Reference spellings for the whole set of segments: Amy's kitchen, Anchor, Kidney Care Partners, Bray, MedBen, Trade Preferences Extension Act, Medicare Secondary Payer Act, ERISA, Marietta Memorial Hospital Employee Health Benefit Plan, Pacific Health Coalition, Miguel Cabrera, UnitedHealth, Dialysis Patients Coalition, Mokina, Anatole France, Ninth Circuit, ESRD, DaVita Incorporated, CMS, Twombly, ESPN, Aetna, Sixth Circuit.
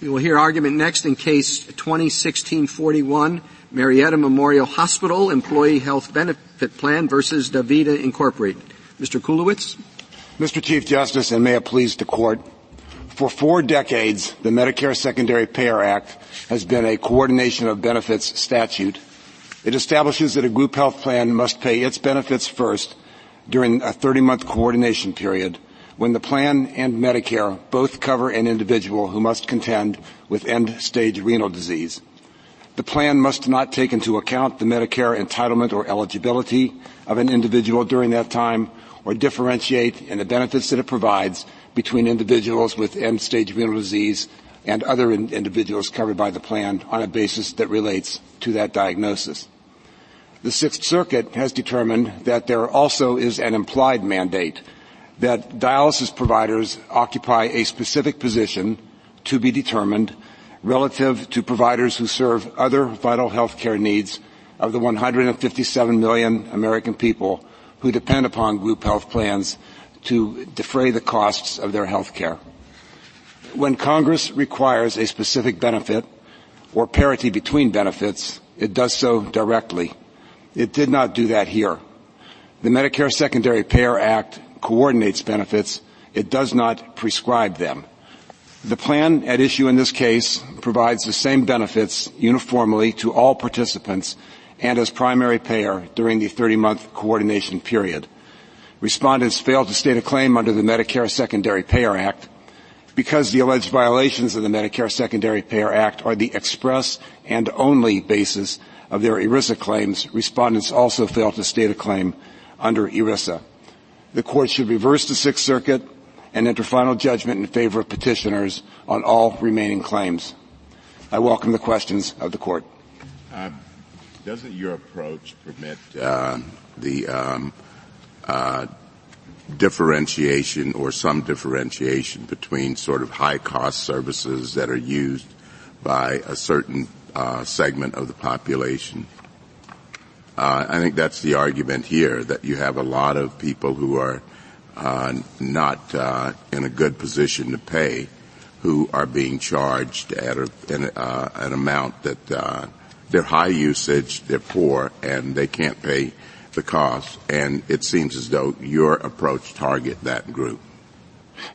We will hear argument next in Case 2016-41, Marietta Memorial Hospital Employee Health Benefit Plan versus DaVita Incorporated. Mr. Kulowitz. Mr. Chief Justice, and may it please the Court, for 4 decades, the Medicare Secondary Payer Act has been a coordination of benefits statute. It establishes that a group health plan must pay its benefits first during a 30-month coordination period when the plan and Medicare both cover an individual who must contend with end-stage renal disease. The plan must not take into account the Medicare entitlement or eligibility of an individual during that time or differentiate in the benefits that it provides between individuals with end-stage renal disease and other individuals covered by the plan on a basis that relates to that diagnosis. The Sixth Circuit has determined that there also is an implied mandate that dialysis providers occupy a specific position to be determined relative to providers who serve other vital health care needs of the 157 million American people who depend upon group health plans to defray the costs of their health care. When Congress requires a specific benefit or parity between benefits, it does so directly. It did not do that here. The Medicare Secondary Payer Act coordinates benefits. It does not prescribe them. The plan at issue in this case provides the same benefits uniformly to all participants and as primary payer during the 30-month coordination period. Respondents failed to state a claim under the Medicare Secondary Payer Act because the alleged violations of the Medicare Secondary Payer Act are the express and only basis of their ERISA claims. Respondents also failed to state a claim under ERISA. The Court should reverse the Sixth Circuit and enter final judgment in favor of petitioners on all remaining claims. I welcome the questions of the Court. Doesn't your approach permit differentiation or some differentiation between sort of high-cost services that are used by a certain segment of the population? I think that's the argument here, that you have a lot of people who are not in a good position to pay, who are being charged at an amount that they're high usage, they're poor, and they can't pay the cost. And it seems as though your approach target that group.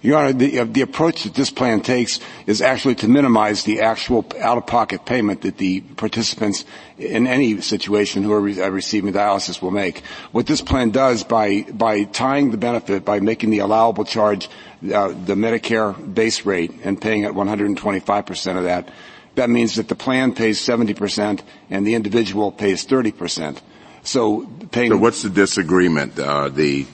Your Honor, the approach that this plan takes is actually to minimize the actual out-of-pocket payment that the participants in any situation who are receiving dialysis will make. What this plan does by tying the benefit, by making the allowable charge the Medicare base rate and paying at 125% of that, that means that the plan pays 70% and the individual pays 30%. So what's the disagreement? The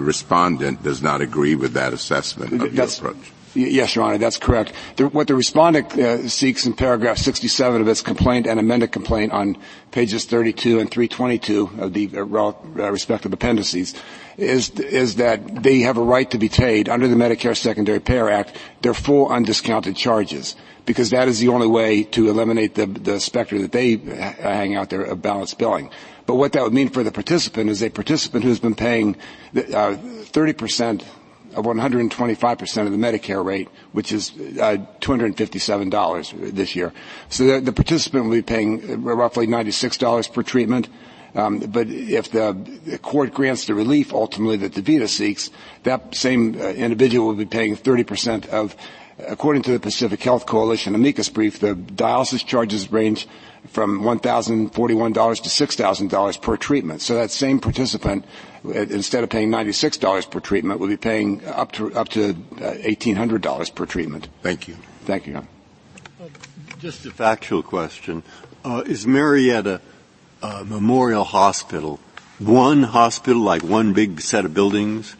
respondent does not agree with that assessment of your approach. Yes, Your Honor, that's correct. What the respondent seeks in paragraph 67 of its complaint and amended complaint on pages 32 and 322 of the respective appendices is that they have a right to be paid under the Medicare Secondary Payer Act their full undiscounted charges, because that is the only way to eliminate the specter that they hang out there of balance billing. But what that would mean for the participant is a participant who's been paying 30% of 125% of the Medicare rate, which is $257 this year. So the participant will be paying roughly $96 per treatment. But if the court grants the relief ultimately that DaVita seeks, that same individual will be paying 30% of, according to the Pacific Health Coalition amicus brief, the dialysis charges range from $1,041 to $6,000 per treatment. So that same participant, instead of paying $96 per treatment, will be paying up to $1,800 per treatment. Thank you. Thank you, Your Honor. Just a factual question. Is Marietta Memorial Hospital one hospital, like one big set of buildings?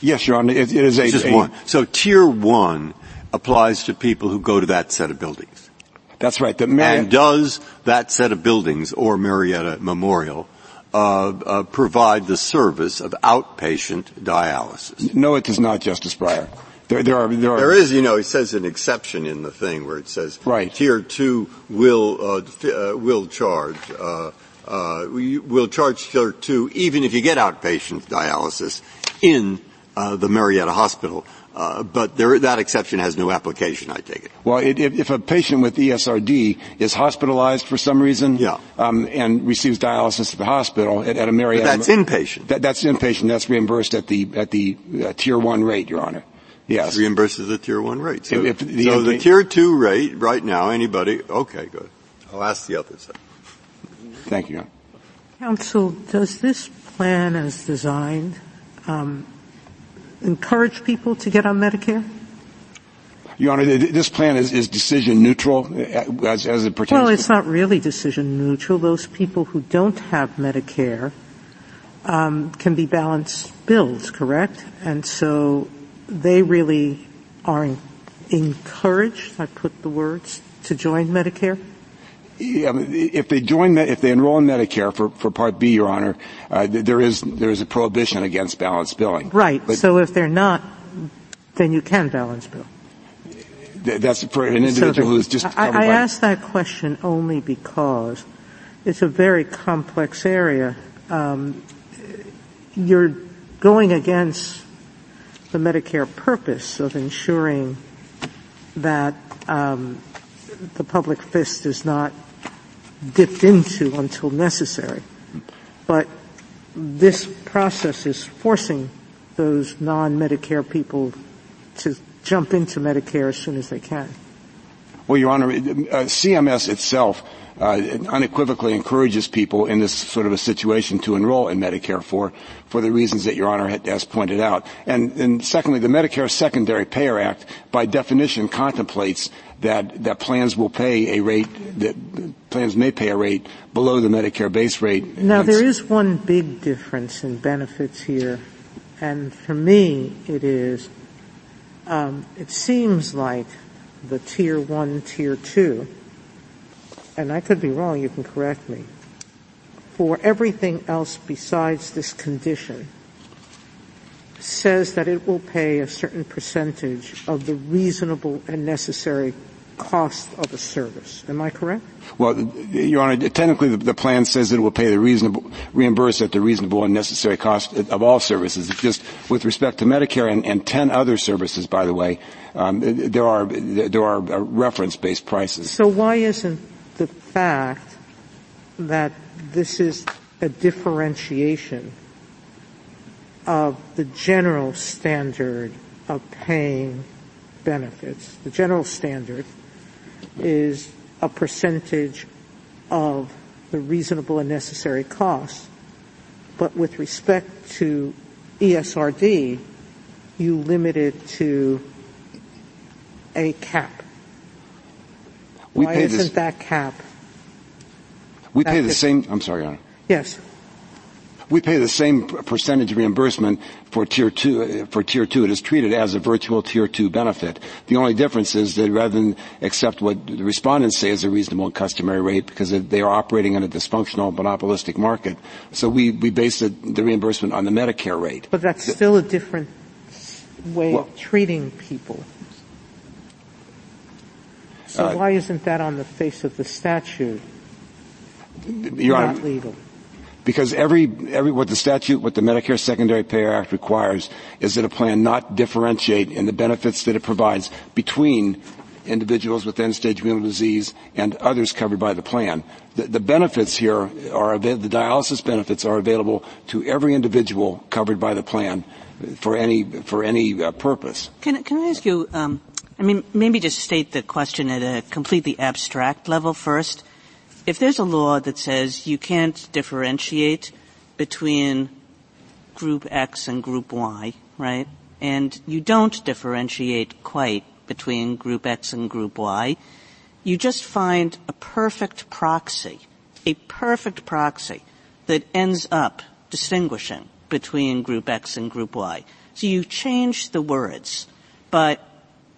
Yes, Your Honor. It is just one. So Tier 1 applies to people who go to that set of buildings. That's right. And does that set of buildings, or Marietta Memorial, provide the service of outpatient dialysis? No, it does not, Justice Breyer. There is, it says an exception in the thing where it says right. Tier 2 will charge Tier 2 even if you get outpatient dialysis in the Marietta Hospital. But that exception has no application, I take it. Well, if a patient with ESRD is hospitalized for some reason, and receives dialysis at the hospital at a Marietta, that's inpatient. That's inpatient. That's reimbuused at the tier one rate, Your Honor. Yes, it's reimbursed at the tier one rate. So, the tier two rate right now, anybody? Okay, good. I'll ask the other side. Thank you, Your Honor. Counsel, does this plan, as designed, encourage people to get on Medicare? Your Honor, this plan is decision neutral as it pertains. Well, it's not really decision neutral. Those people who don't have Medicare can be balanced bills, correct? And so they really are encouraged, I put the words, to join Medicare? If they enroll in Medicare for Part B, Your Honor, there is a prohibition against balance billing. Right. But so if they're not, then you can balance bill. That's for an individual who is just. I ask that question only because it's a very complex area. You're going against the Medicare purpose of ensuring that the public fist is not dipped into until necessary. But this process is forcing those non-Medicare people to jump into Medicare as soon as they can. Well, Your Honor, CMS itself unequivocally encourages people in this sort of a situation to enroll in Medicare for the reasons that Your Honor has pointed out. And secondly, the Medicare Secondary Payer Act, by definition, contemplates that plans will pay a rate, that plans may pay a rate below the Medicare base rate. Now, there is one big difference in benefits here, and for me it is, it seems like the Tier 1, Tier 2, and I could be wrong, you can correct me, for everything else besides this condition, says that it will pay a certain percentage of the reasonable and necessary cost of a service. Am I correct? Well, Your Honor, technically the plan says that it will pay the reimburse at the reasonable and necessary cost of all services. It's just with respect to Medicare and 10 other services, by the way, there are reference-based prices. So why isn't the fact that this is a differentiation of the general standard of paying benefits? The general standard is a percentage of the reasonable and necessary costs. But with respect to ESRD, you limit it to a cap. Why isn't that cap? We pay the same, I'm sorry, Your Honor. Yes. We pay the same percentage reimbursement for Tier 2. For Tier 2, it is treated as a virtual Tier 2 benefit. The only difference is that rather than accept what the respondents say is a reasonable and customary rate, because they are operating in a dysfunctional, monopolistic market, so we base the reimbursement on the Medicare rate. But that's still a different way of treating people. So why isn't that on the face of the statute not legal? Because what the Medicare Secondary Payer Act requires is that a plan not differentiate in the benefits that it provides between individuals with end-stage renal disease and others covered by the plan. The benefits here the dialysis benefits are available to every individual covered by the plan for any purpose. Can I ask you? Maybe just state the question at a completely abstract level first. If there's a law that says you can't differentiate between group X and group Y, right, and you don't differentiate quite between group X and group Y, you just find a perfect proxy that ends up distinguishing between group X and group Y. So you change the words, but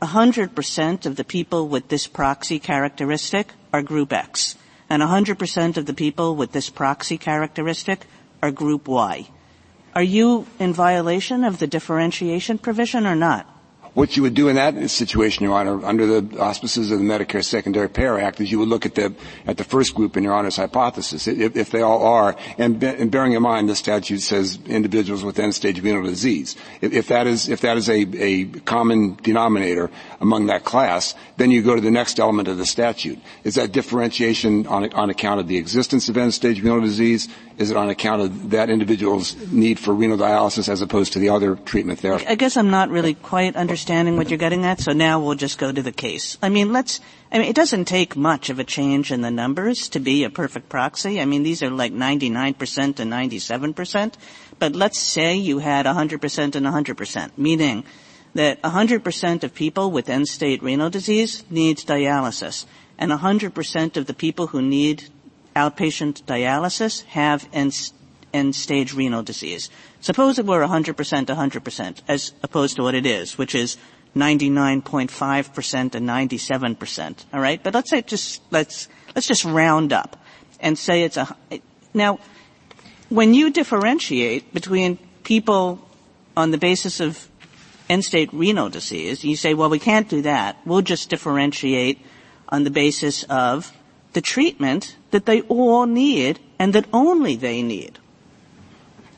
100% of the people with this proxy characteristic are group X. And 100% of the people with this proxy characteristic are group Y. Are you in violation of the differentiation provision or not? What you would do in that situation, Your Honor, under the auspices of the Medicare Secondary Payer Act, is you would look at the first group in Your Honor's hypothesis, if they all are, and bearing in mind the statute says individuals with end-stage renal disease. If that is a common denominator among that class, then you go to the next element of the statute. Is that differentiation on account of the existence of end-stage renal disease? Is it on account of that individual's need for renal dialysis as opposed to the other treatment therapy? I guess I'm not really quite understanding what you're getting at, so now we'll just go to the case. I mean, it doesn't take much of a change in the numbers to be a perfect proxy. I mean, these are like 99% and 97%. But let's say you had 100% and 100%, meaning that 100% of people with end-stage renal disease needs dialysis, and 100% of the people who need outpatient dialysis have end-stage renal disease. Suppose it were 100%, 100%, as opposed to what it is, which is 99.5% and 97%. All right, but let's say let's just round up and say it's now. When you differentiate between people on the basis of end-stage renal disease, you say, well, we can't do that. We'll just differentiate on the basis of the treatment that they all need and that only they need.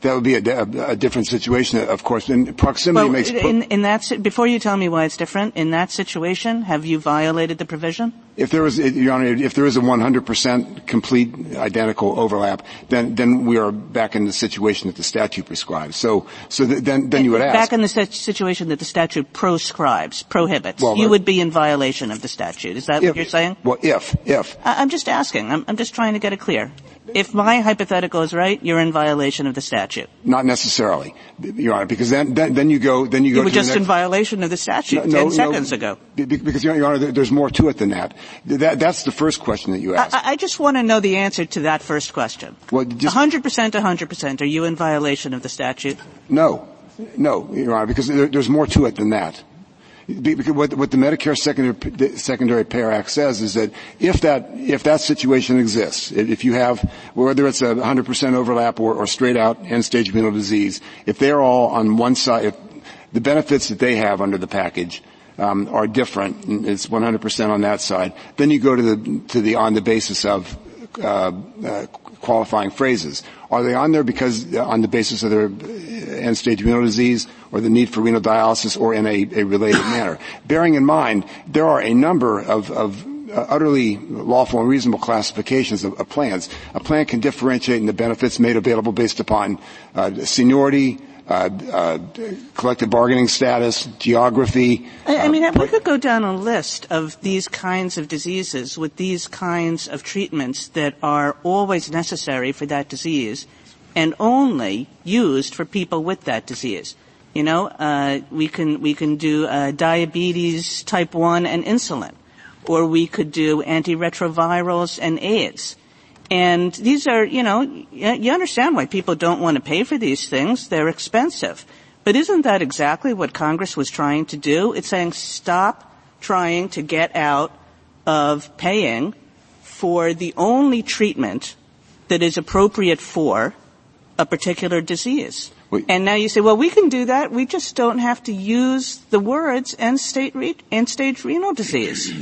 That would be a different situation, of course. And proximity makes... before you tell me why it's different, in that situation, have you violated the provision? Your Honor, if there is a 100% complete identical overlap, then we are back in the situation that the statute prescribes. So then you would ask... Back in the situation that the statute prohibits. Well, you would be in violation of the statute. Is that what you're saying? Well, if. I'm just asking. I'm just trying to get it clear. If my hypothetical is right, you're in violation of the statute. Not necessarily, Your Honor, because then you go. You were just in violation of the statute 10 seconds ago. Because, Your Honor, there's more to it than that. That's the first question that you asked. I just want to know the answer to that first question. Well, 100%, are you in violation of the statute? No, Your Honor, because there's more to it than that. Because what the Medicare Secondary Payer Act says is that if that situation exists, if you have, whether it's a 100% overlap or straight out end-stage renal disease, if they're all on one side, if the benefits that they have under the package are different, and it's 100% on that side, then you go to the on the basis of qualifying phrases. Are they on there because on the basis of their end-stage renal disease or the need for renal dialysis or in a related manner? Bearing in mind, there are a number of utterly lawful and reasonable classifications of plans. A plan can differentiate in the benefits made available based upon seniority, collective bargaining status, geography. We could go down a list of these kinds of diseases with these kinds of treatments that are always necessary for that disease and only used for people with that disease. You know, we can do diabetes type 1 and insulin, or we could do antiretrovirals and AIDS. And these are, you know, you understand why people don't want to pay for these things. They're expensive. But isn't that exactly what Congress was trying to do? It's saying stop trying to get out of paying for the only treatment that is appropriate for a particular disease. Wait. And now you say, well, we can do that. We just don't have to use the words end-stage renal disease.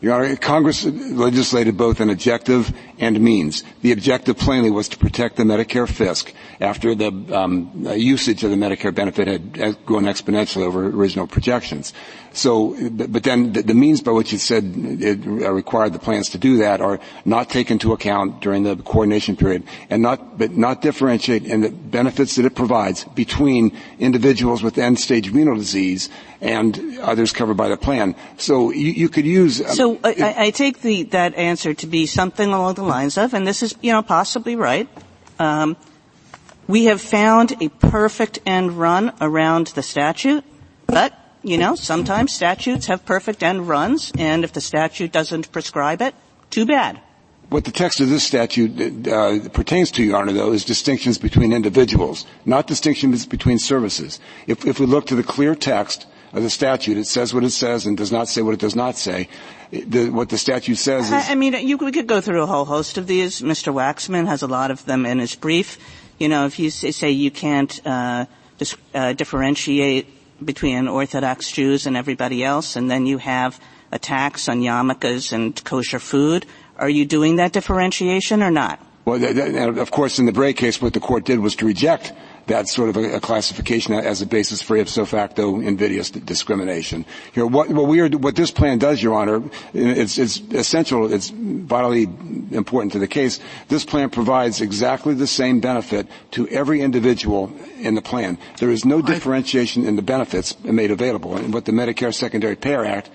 Your Honor, Congress legislated both an objective and means. The objective plainly was to protect the Medicare fisc after the usage of the Medicare benefit had grown exponentially over original projections. So, but then the means by which it said it required the plans to do that are not taken into account during the coordination period, and not differentiate in the benefits that it provides between individuals with end-stage renal disease and others covered by the plan. So you could use. I take that answer to be something along the lines of, and this is, you know, possibly right. We have found a perfect end run around the statute, but, you know, sometimes statutes have perfect end runs, and if the statute doesn't prescribe it, too bad. What the text of this statute pertains to, Your Honor, though, is distinctions between individuals, not distinctions between services. If we look to the clear text of the statute, it says what it says and does not say what it does not say. What the statute says is... we could go through a whole host of these. Mr. Waxman has a lot of them in his brief. You know, if you say you can't differentiate between Orthodox Jews and everybody else, and then you have a tax on yarmulkes and kosher food? Are you doing that differentiation or not? Well, of course, in the Bray case, what the court did was to reject that sort of a classification as a basis for ipso facto invidious discrimination. You know, what this plan does, Your Honor, it's essential, it's vitally important to the case. This plan provides exactly the same benefit to every individual in the plan. There is no differentiation in the benefits made available. And what the Medicare Secondary Payer Act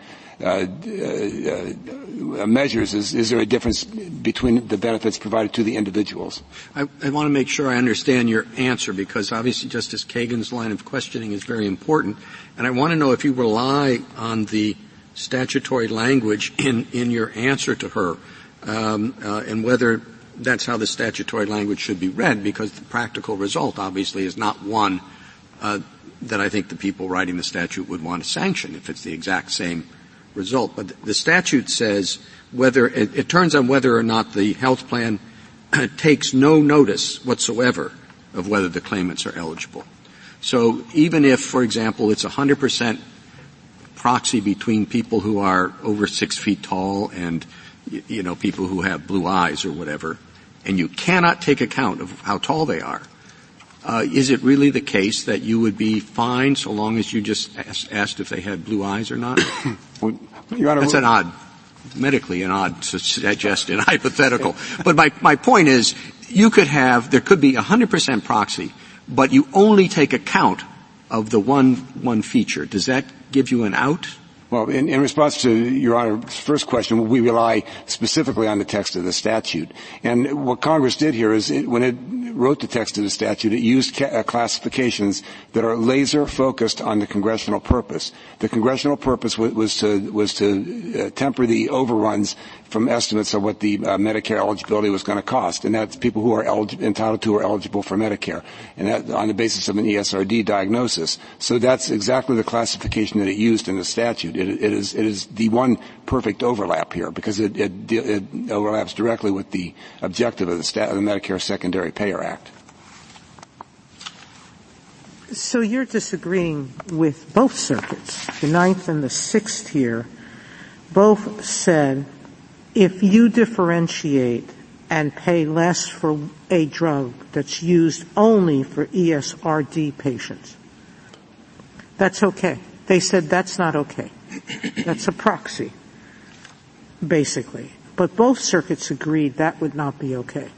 measures is there a difference between the benefits provided to the individuals? I want to make sure I understand your answer, because obviously Justice Kagan's line of questioning is very important, and I want to know if you rely on the statutory language in your answer to her, and whether that's how the statutory language should be read, because the practical result obviously is not one that I think the people writing the statute would want to sanction if it's the exact same result. But the statute says whether it turns on whether or not the health plan takes no notice whatsoever of whether the claimants are eligible. So even if, for example, it's 100% proxy between people who are over 6 feet tall and, you know, people who have blue eyes or whatever, and you cannot take account of how tall they are, is it really the case that you would be fine so long as you just asked if they had blue eyes or not? Well, Your Honor, that's medically an odd suggestion, hypothetical. But my point is there could be 100% proxy, but you only take account of the one feature. Does that give you an out? Well, in response to Your Honor's first question, we rely specifically on the text of the statute. And what Congress did here is when it wrote the text of the statute, it used classifications that are laser focused on the congressional purpose. The congressional purpose was to temper the overruns from estimates of what the Medicare eligibility was going to cost, and that's people who are entitled to or eligible for Medicare, and that on the basis of an ESRD diagnosis. So that's exactly the classification that it used in the statute. It is the one perfect overlap here, because it overlaps directly with the objective of the Medicare Secondary Payer Act. So you're disagreeing with both circuits, the Ninth and the Sixth here. Both said if you differentiate and pay less for a drug that's used only for ESRD patients, that's okay. They said that's not okay. That's a proxy, basically. But both circuits agreed that would not be okay.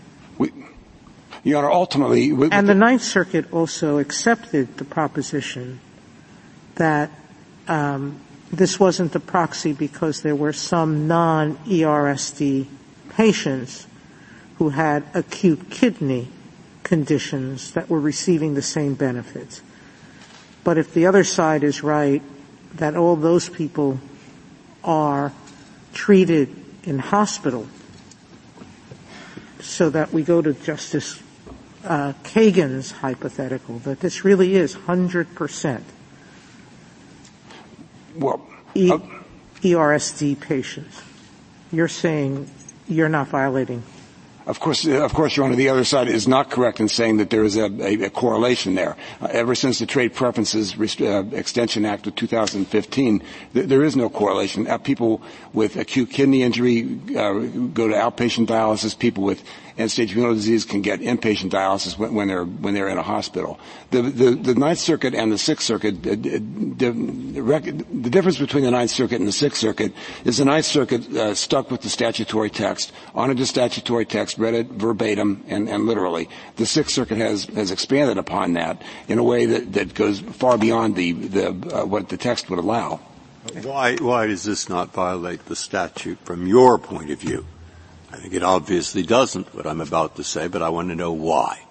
Your Honor, ultimately... And the Ninth Circuit also accepted the proposition that this wasn't a proxy because there were some non-ERSD patients who had acute kidney conditions that were receiving the same benefits. But if the other side is right, that all those people are treated in hospital, so that we go to Justice Kagan's hypothetical, that this really is 100%. Well, ERSD patients. You're saying you're not violating. Of course, Your Honor, the other side is not correct in saying that there is a correlation there. Ever since the Trade Preferences Extension Act of 2015, there is no correlation. People with acute kidney injury go to outpatient dialysis. People with end-stage renal disease can get inpatient dialysis when they're in a hospital. The Ninth Circuit and the Sixth Circuit, the difference between the Ninth Circuit and the Sixth Circuit is the Ninth Circuit stuck with the statutory text, honored the statutory text, read it verbatim and literally. The Sixth Circuit has expanded upon that in a way that goes far beyond the what the text would allow. Why does this not violate the statute from your point of view? I think it obviously doesn't, what I'm about to say, but I want to know why.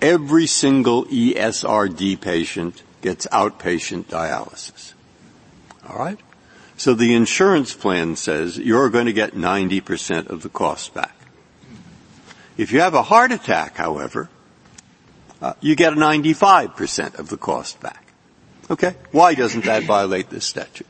Every single ESRD patient gets outpatient dialysis. All right? So the insurance plan says you're going to get 90% of the cost back. If you have a heart attack, however, you get 95% of the cost back. Okay? Why doesn't that violate this statute?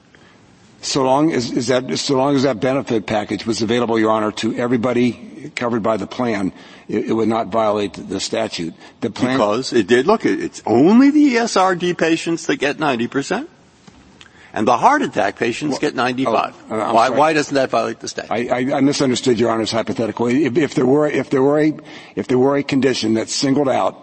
So long as that benefit package was available, Your Honor, to everybody covered by the plan, it would not violate the statute. The plan, because it did. Look, it's only the ESRD patients that get 90%. And the heart attack patients get 95. Why doesn't that violate the statute? I misunderstood Your Honor's hypothetical. If there were a condition that singled out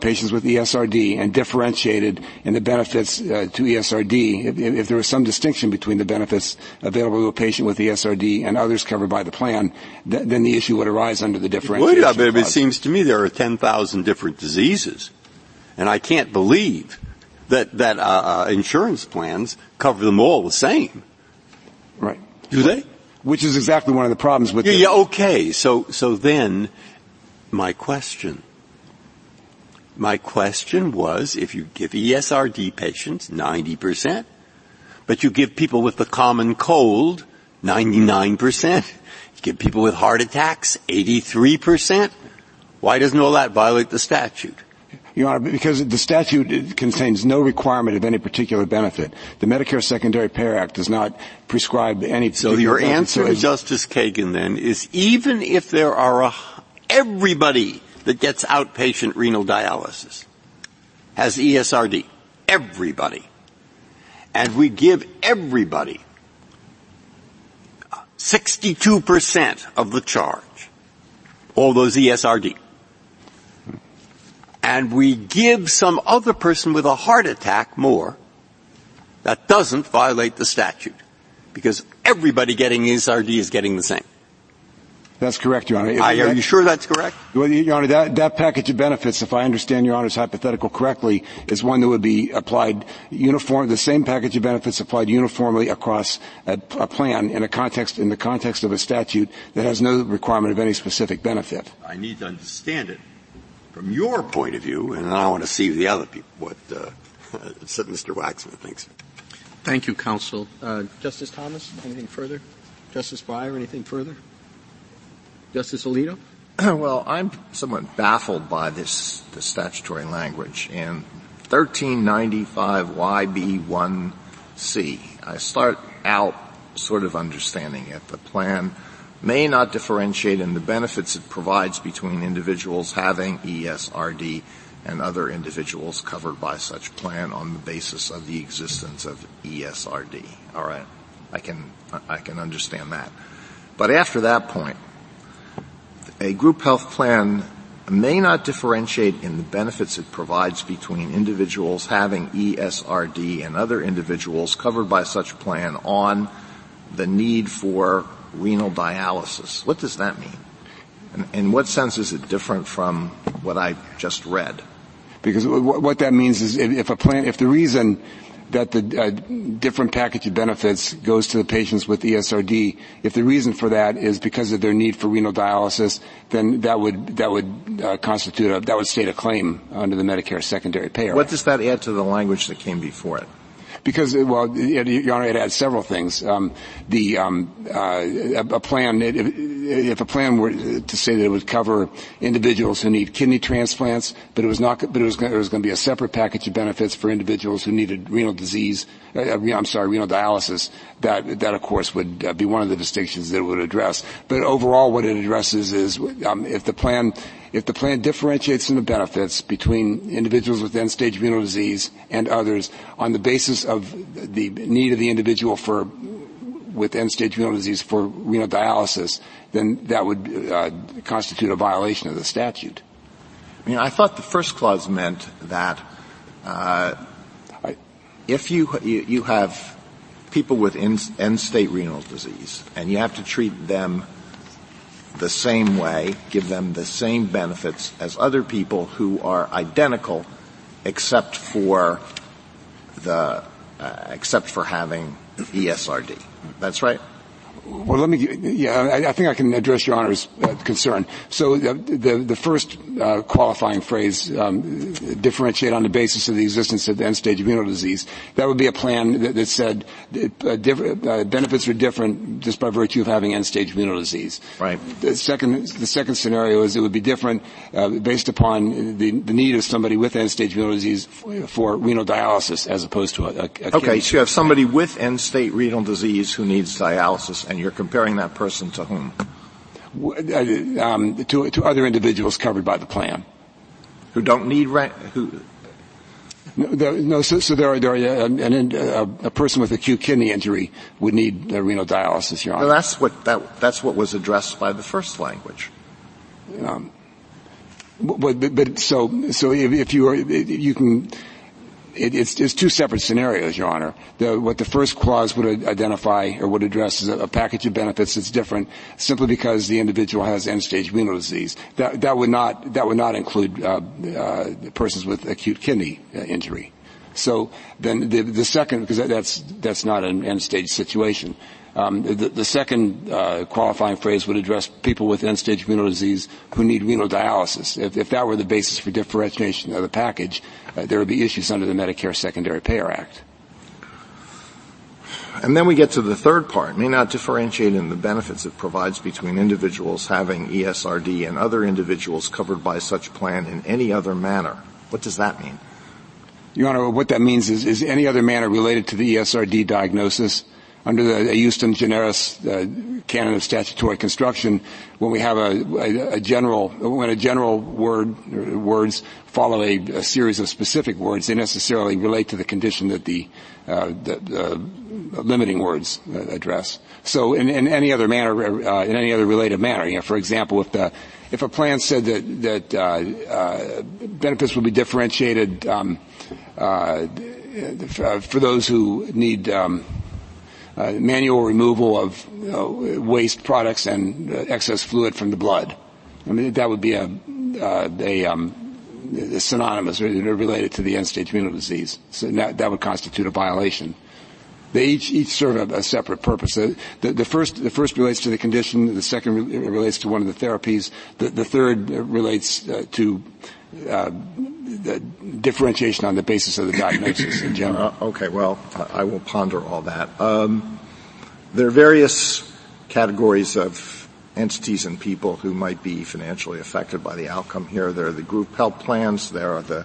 patients with ESRD and differentiated in the benefits to ESRD, if there was some distinction between the benefits available to a patient with ESRD and others covered by the plan, then the issue would arise under the differentiation clause. It seems to me there are 10,000 different diseases, and I can't believe that insurance plans cover them all the same. Right. Do they? Which is exactly one of the problems with the... Okay. So then my question was, if you give ESRD patients 90%, but you give people with the common cold 99%, you give people with heart attacks 83%, why doesn't all that violate the statute? Your Honor, because the statute contains no requirement of any particular benefit. The Medicare Secondary Payer Act does not prescribe any particular benefit. So your answer to Justice Kagan, then, is even if there are everybody that gets outpatient renal dialysis has ESRD, everybody, and we give everybody 62% of the charge, all those ESRD, and we give some other person with a heart attack more, that doesn't violate the statute, because everybody getting ESRD is getting the same. That's correct, Your Honor. Are you sure that's correct? Well, Your Honor, that package of benefits, if I understand Your Honor's hypothetical correctly, is one that would be applied uniform. The same package of benefits applied uniformly across a plan in the context of a statute that has no requirement of any specific benefit. I need to understand it from your point of view, and I want to see the other people, what Mr. Waxman thinks. Thank you, counsel. Justice Thomas, anything further? Justice Breyer, anything further? Justice Alito? Well, I'm somewhat baffled by the statutory language in 1395 YB1C. I start out sort of understanding it. The plan may not differentiate in the benefits it provides between individuals having ESRD and other individuals covered by such plan on the basis of the existence of ESRD. All right. I can understand that. But after that point, a group health plan may not differentiate in the benefits it provides between individuals having ESRD and other individuals covered by such plan on the need for renal dialysis. What does that mean? And in what sense is it different from what I just read? Because what that means is if the reason that the different package of benefits goes to the patients with ESRD, if the reason for that is because of their need for renal dialysis, then that would state a claim under the Medicare Secondary Payer Act. What does that add to the language that came before it? Because, Your Honor, it adds several things. A plan, if a plan were to say that it would cover individuals who need kidney transplants, but it was going to be a separate package of benefits for individuals who needed renal dialysis, that of course would be one of the distinctions that it would address. But overall, what it addresses is if the plan differentiates in the benefits between individuals with end-stage renal disease and others on the basis of the need of the individual with end-stage renal disease for renal dialysis, then that would constitute a violation of the statute. I mean, I thought the first clause meant that if you have people with end-stage renal disease and you have to treat them the same way, give them the same benefits as other people who are identical except for having ESRD. That's right. Well, I think I can address Your Honor's concern. So the first qualifying phrase, differentiate on the basis of the existence of end-stage renal disease, that would be a plan that said benefits are different just by virtue of having end-stage renal disease. Right. The second scenario is it would be different based upon the need of somebody with end-stage renal disease for renal dialysis as opposed to a Okay, so you have somebody with end-stage renal disease who needs dialysis and you're comparing that person to whom? to other individuals covered by the plan. Who don't need rent? So a person with acute kidney injury would need renal dialysis, Your Honor. Well, that's what was addressed by the first language. It's two separate scenarios, Your Honor. What the first clause would identify or would address is a package of benefits that's different simply because the individual has end-stage renal disease. That would not include persons with acute kidney injury. So then the second, because that's not an end-stage situation. The second qualifying phrase would address people with end-stage renal disease who need renal dialysis. If that were the basis for differentiation of the package, there would be issues under the Medicare Secondary Payer Act. And then we get to the third part, may not differentiate in the benefits it provides between individuals having ESRD and other individuals covered by such plan in any other manner. What does that mean? Your Honor, what that means is any other manner related to the ESRD diagnosis. Under the Euston Generis canon of statutory construction, when we have a general words follow a series of specific words, they necessarily relate to the condition that the limiting words address. So, in any other related manner, you know, for example, if a plan said that benefits will be differentiated for those who need manual removal of waste products and excess fluid from the blood. I mean, that would be a synonymous or related to the end-stage renal disease. So that would constitute a violation. They each serve a separate purpose. The first relates to the condition. The second relates to one of the therapies. The third relates to the differentiation on the basis of the diagnosis in general. Okay, well, I will ponder all that. There are various categories of entities and people who might be financially affected by the outcome here. There are the group health plans. There are the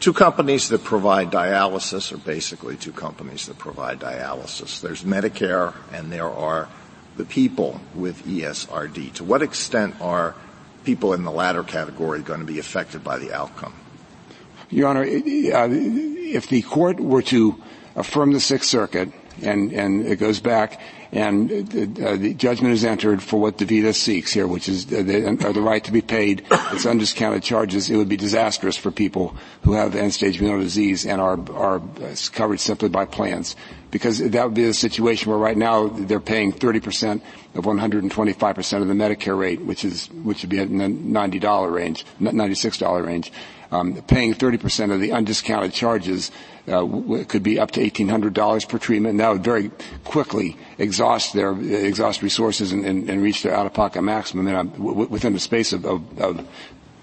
two companies that provide dialysis, or basically two companies that provide dialysis. There's Medicare, and there are the people with ESRD. To what extent are people in the latter category going to be affected by the outcome? Your Honor, if the court were to affirm the Sixth Circuit and it goes back and the judgment is entered for what DaVita seeks here, which is the right to be paid, its undiscounted charges, it would be disastrous for people who have end-stage renal disease and are covered simply by plans, because that would be a situation where right now they're paying 30% of 125% of the Medicare rate, which would be in the $90 range, $96 range. Paying 30% of the undiscounted charges could be up to $1,800 per treatment, and that would very quickly exhaust resources and reach their out-of-pocket maximum within the space of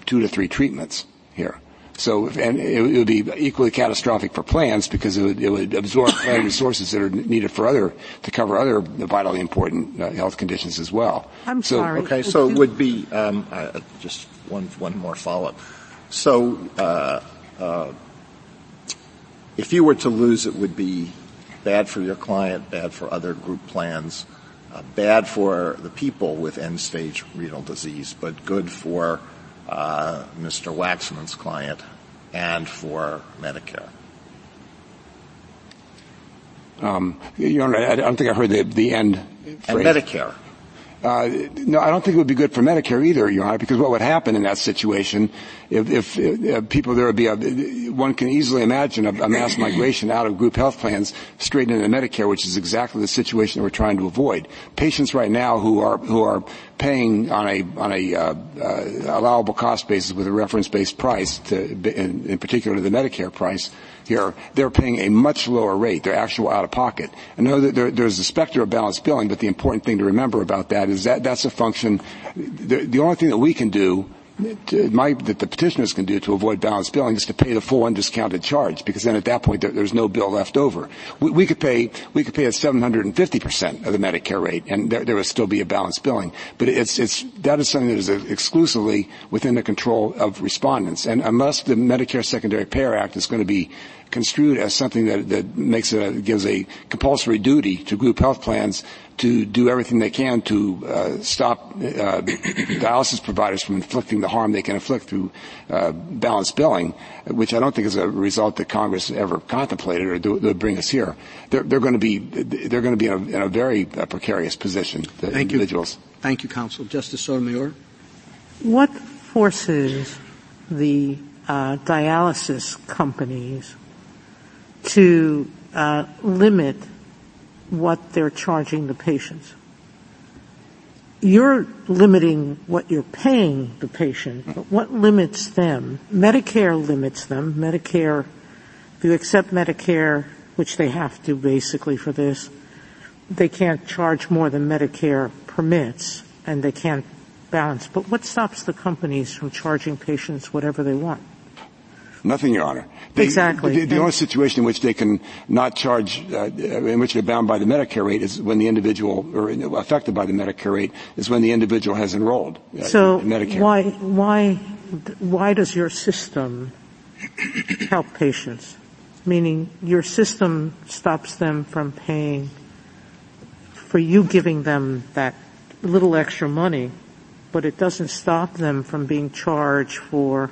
2 to 3 treatments here. So, and it would be equally catastrophic for plans because it would absorb plan resources that are needed to cover other vitally important health conditions as well. Okay, so it would be just one more follow-up. So if you were to lose, it would be bad for your client, bad for other group plans, bad for the people with end-stage renal disease, but good for Mr. Waxman's client and for Medicare. Your Honor, I don't think I heard the end phrase. And Medicare. No, I don't think it would be good for Medicare either, Your Honor, because what would happen in that situation, if people, there would be one can easily imagine a mass migration out of group health plans straight into Medicare, which is exactly the situation that we're trying to avoid. Patients right now who are paying on a allowable cost basis with a reference-based price, in particular to the Medicare price, here, they're paying a much lower rate, their actual out-of-pocket. I know that there's the specter of balanced billing, but the important thing to remember about that is that that's a function. The only thing that we can do, that the petitioners can do to avoid balanced billing, is to pay the full undiscounted charge, because then at that point there's no bill left over. We could pay at 750% of the Medicare rate, and there would still be a balanced billing. But that is something that is exclusively within the control of respondents, and unless the Medicare Secondary Payer Act is going to be construed as something that gives a compulsory duty to group health plans to do everything they can to stop dialysis providers from inflicting the harm they can inflict through balanced billing, which I don't think is a result that Congress ever contemplated or would bring us here. They're going to be in a very precarious position. Individuals. Thank you, Counsel. Justice Sotomayor. What forces the dialysis companies to limit what they're charging the patients? You're limiting what you're paying the patient, but what limits them? Medicare limits them. Medicare, if you accept Medicare, which they have to basically for this, they can't charge more than Medicare permits, and they can't balance. But what stops the companies from charging patients whatever they want? Nothing, Your Honor. Exactly. The only situation in which they can not charge, in which they're bound by the Medicare rate is when the individual, or affected by the Medicare rate, is when the individual has enrolled in Medicare. So why does your system help patients? Meaning your system stops them from paying for you giving them that little extra money, but it doesn't stop them from being charged for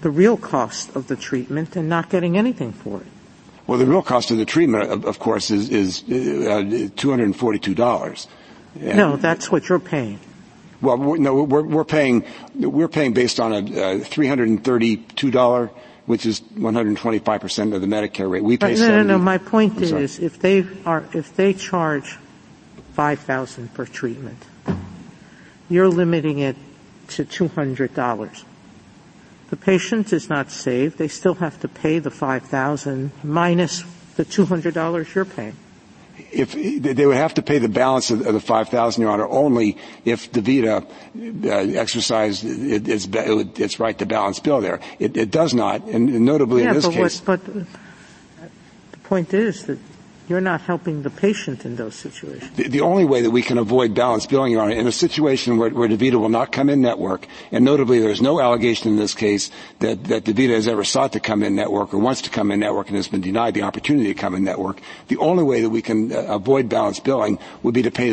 the real cost of the treatment and not getting anything for it. Well, the real cost of the treatment, of course, is $242. No, that's what you're paying. Well, we're paying based on a $332, which is 125% of the Medicare rate. We pay. No. My point is, if they charge $5,000 per treatment, you're limiting it to $200. The patient is not saved. They still have to pay the $5,000 minus the $200 you're paying. If they would have to pay the balance of the $5,000, Your Honor, only if DaVita exercised its right to balance bill there. It does not, and notably in this case. But the point is that you're not helping the patient in those situations. The only way that we can avoid balance billing, Your Honor, in a situation where DaVita will not come in network, and notably there's no allegation in this case that DaVita has ever sought to come in network or wants to come in network and has been denied the opportunity to come in network, the only way that we can avoid balance billing would be to pay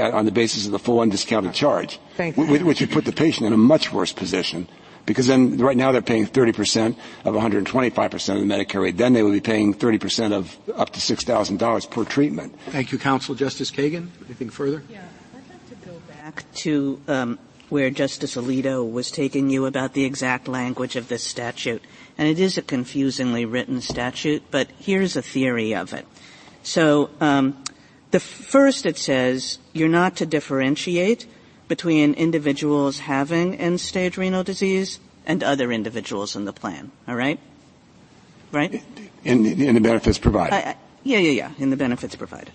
on the basis of the full undiscounted charge. Thank you. Which would put the patient in a much worse position. Because then right now they're paying 30% of 125% of the Medicare rate. Then they will be paying 30% of up to $6,000 per treatment. Thank you, Counsel. Justice Kagan, anything further? Yeah, I'd like to go back to where Justice Alito was taking you about the exact language of this statute. And it is a confusingly written statute, but here's a theory of it. So first it says you're not to differentiate between individuals having end-stage renal disease and other individuals in the plan, all right? Right? In the benefits provided. In the benefits provided.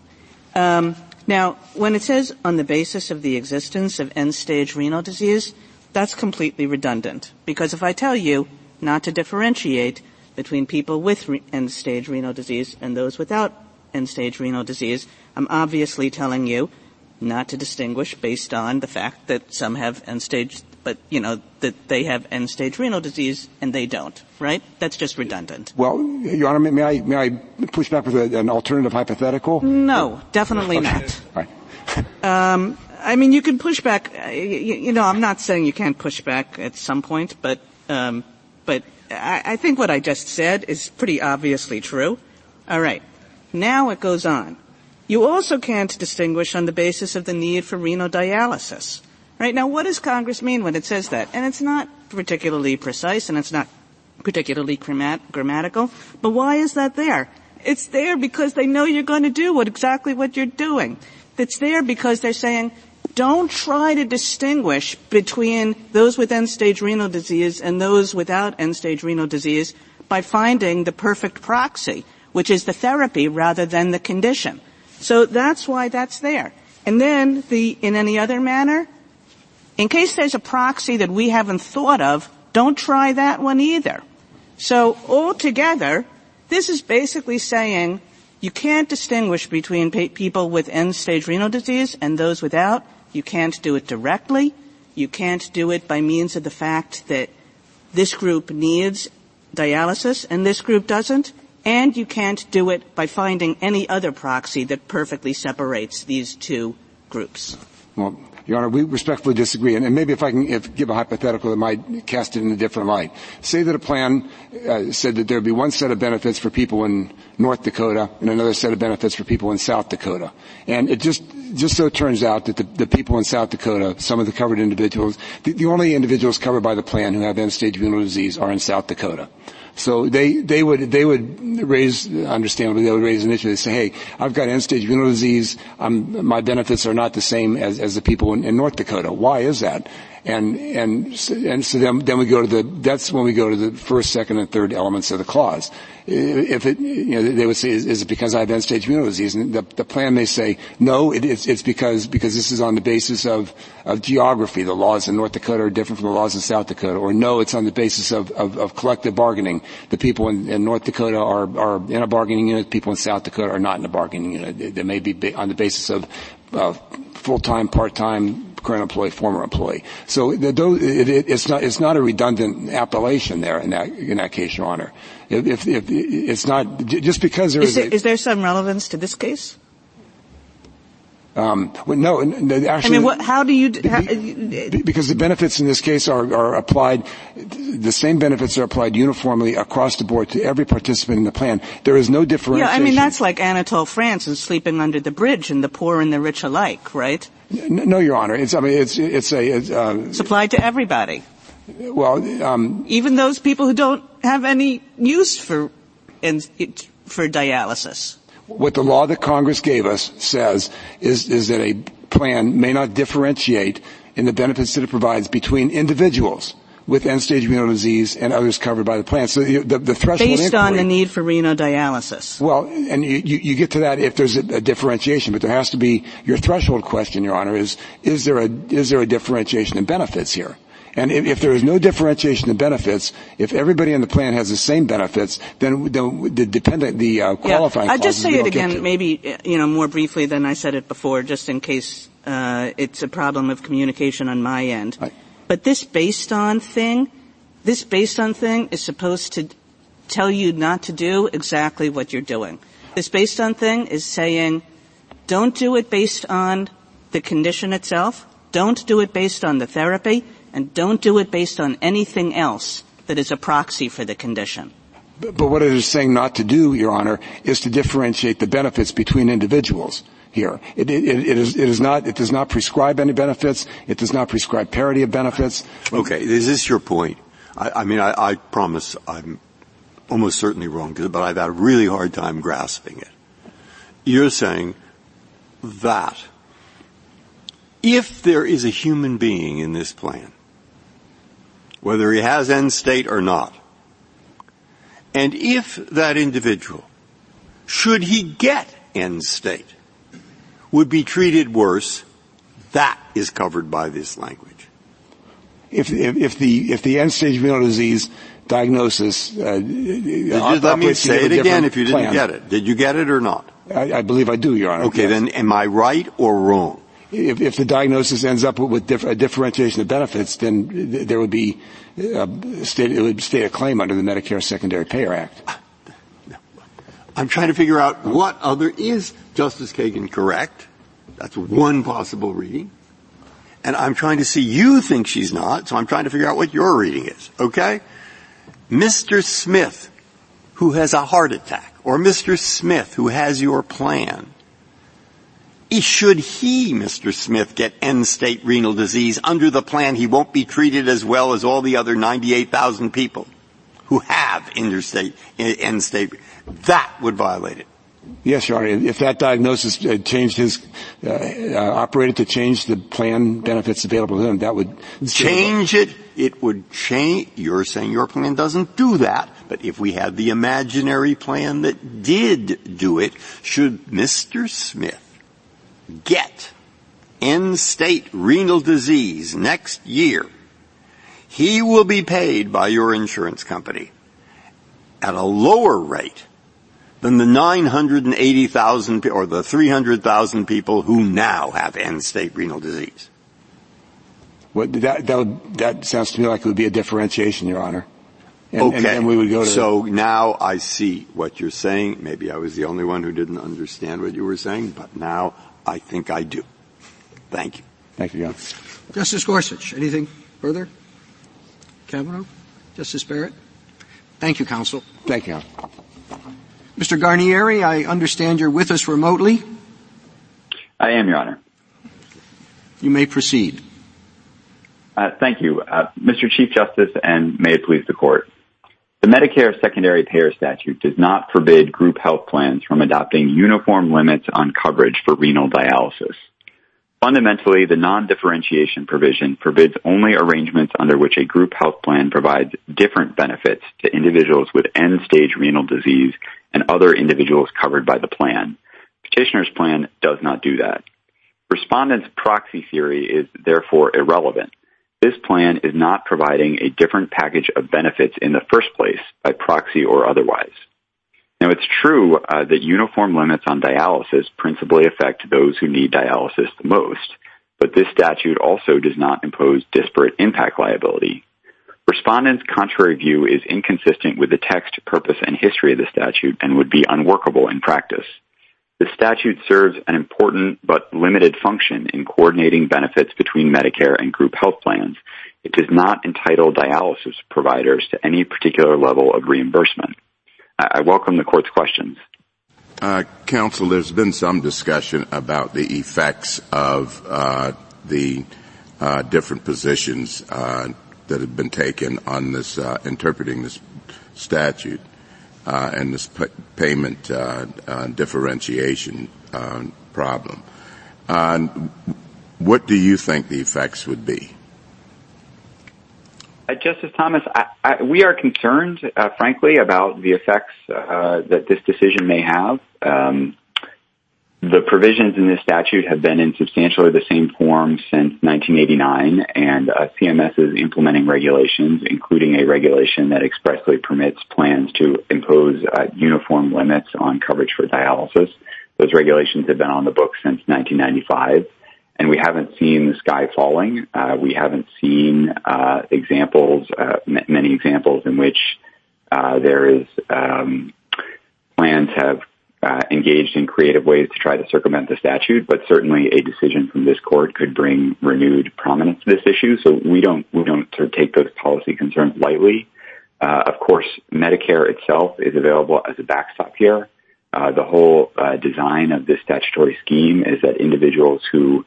Now, when it says on the basis of the existence of end-stage renal disease, that's completely redundant, because if I tell you not to differentiate between people with end-stage renal disease and those without end-stage renal disease, I'm obviously telling you not to distinguish based on the fact that some have end-stage, but, that they have end-stage renal disease and they don't, right? That's just redundant. Well, Your Honor, may I push back with an alternative hypothetical? No, definitely not. All right. You can push back. I'm not saying you can't push back at some point, but I think what I just said is pretty obviously true. All right. Now it goes on. You also can't distinguish on the basis of the need for renal dialysis. Right? Now, what does Congress mean when it says that? And it's not particularly precise, and it's not particularly grammatical. But why is that there? It's there because they know you're going to do exactly what you're doing. It's there because they're saying, don't try to distinguish between those with end-stage renal disease and those without end-stage renal disease by finding the perfect proxy, which is the therapy rather than the condition. So that's why that's there. And then in any other manner, in case there's a proxy that we haven't thought of, don't try that one either. So altogether, this is basically saying you can't distinguish between people with end-stage renal disease and those without. You can't do it directly. You can't do it by means of the fact that this group needs dialysis, and this group doesn't, and you can't do it by finding any other proxy that perfectly separates these two groups. Well, Your Honor, we respectfully disagree, and maybe if I can give a hypothetical that might cast it in a different light. Say that a plan said that there would be one set of benefits for people in North Dakota and another set of benefits for people in South Dakota. And it just so turns out that the people in South Dakota, some of the covered individuals, the only individuals covered by the plan who have end-stage renal disease are in South Dakota. So they would raise an issue. They say, hey, I've got end-stage renal disease. My benefits are not the same as the people in North Dakota. Why is that? And so then we go to that's when we go to the first, second, and third elements of the clause. If it, they would say, is it because I have end-stage renal disease? And the plan may say, no, it's because this is on the basis of geography. The laws in North Dakota are different from the laws in South Dakota. Or no, it's on the basis of collective bargaining. The people in North Dakota are in a bargaining unit. People in South Dakota are not in a bargaining unit. They may be on the basis of full-time, part-time, current employee, former employee. So it's not a redundant appellation there in that case, Your Honor. If it's not just because is there some relevance to this case? Actually. I mean, because the benefits in this case are applied, the same benefits are applied uniformly across the board to every participant in the plan. There is no differentiation. Yeah, I mean, that's like Anatole France and sleeping under the bridge and the poor and the rich alike, right? No, Your Honor. It's applied to everybody. Well, even those people who don't have any use for dialysis. What the law that Congress gave us says is that a plan may not differentiate in the benefits that it provides between individuals with end-stage renal disease and others covered by the plan. So the threshold based inquiry, on the need for renodialysis. Well, and you get to that if there's a differentiation, but there has to be your threshold question, Your Honor, is there a differentiation in benefits here? And if there is no differentiation in benefits, if everybody in the plan has the same benefits, then the qualifying clauses. I'll just say it again, maybe more briefly than I said it before, just in case it's a problem of communication on my end. Right. But this based on thing is supposed to tell you not to do exactly what you're doing. This based on thing is saying, don't do it based on the condition itself. Don't do it based on the therapy. And don't do it based on anything else that is a proxy for the condition. But what it is saying not to do, Your Honor, is to differentiate the benefits between individuals here. It does not prescribe any benefits. It does not prescribe parity of benefits. Okay. Is this your point? I promise I'm almost certainly wrong, but I've had a really hard time grasping it. You're saying that if there is a human being in this plan, whether he has end state or not, and if that individual, should he get end state, would be treated worse, that is covered by this language. If the end stage renal disease diagnosis, let me say it again. If you didn't plan. Get it, did you get it or not? I believe I do, Your Honor. Okay, yes. Then am I right or wrong? If the diagnosis ends up with a differentiation of benefits, then there would be it would state a claim under the Medicare Secondary Payer Act. I'm trying to figure out what other is Justice Kagan correct. That's one possible reading. And I'm trying to see you think she's not, so I'm trying to figure out what your reading is. Okay? Mr. Smith, who has a heart attack, or Mr. Smith, who has your plan, should he, Mr. Smith, get end-state renal disease under the plan, he won't be treated as well as all the other 98,000 people who have end-state. That would violate it. Yes, Your Honor. If that diagnosis operated to change the plan benefits available to him, that would change it. It would change. You're saying your plan doesn't do that. But if we had the imaginary plan that did do it, should Mr. Smith get end-state renal disease next year, he will be paid by your insurance company at a lower rate than the 980,000 or the 300,000 people who now have end-state renal disease. Well, that sounds to me like it would be a differentiation, Your Honor. And then we would go to so now I see what you're saying. Maybe I was the only one who didn't understand what you were saying, but now I think I do. Thank you. Thank you, John. Justice Gorsuch, anything further? Kavanaugh? Justice Barrett? Thank you, counsel. Thank you. Mr. Garnieri, I understand you're with us remotely. I am, Your Honor. You may proceed. Thank you. Mr. Chief Justice, and may it please the Court. The Medicare Secondary Payer Statute does not forbid group health plans from adopting uniform limits on coverage for renal dialysis. Fundamentally, the non-differentiation provision forbids only arrangements under which a group health plan provides different benefits to individuals with end-stage renal disease and other individuals covered by the plan. Petitioner's plan does not do that. Respondent's proxy theory is therefore irrelevant. This plan is not providing a different package of benefits in the first place, by proxy or otherwise. Now, it's true that uniform limits on dialysis principally affect those who need dialysis the most, but this statute also does not impose disparate impact liability. Respondents' contrary view is inconsistent with the text, purpose, and history of the statute and would be unworkable in practice. The statute serves an important but limited function in coordinating benefits between Medicare and group health plans. It does not entitle dialysis providers to any particular level of reimbursement. I welcome the Court's questions. Counsel, there's been some discussion about the effects of the different positions that have been taken on this interpreting this statute. And this payment differentiation problem. What do you think the effects would be? Justice Thomas, we are concerned, frankly, about the effects that this decision may have. The provisions in this statute have been in substantially the same form since 1989, and CMS is implementing regulations, including a regulation that expressly permits plans to impose uniform limits on coverage for dialysis. Those regulations have been on the books since 1995, and we haven't seen the sky falling. We haven't seen many examples in which there is plans have engaged in creative ways to try to circumvent the statute, but certainly a decision from this Court could bring renewed prominence to this issue. So we don't sort of take those policy concerns lightly. Of course, Medicare itself is available as a backstop here. The whole design of this statutory scheme is that individuals who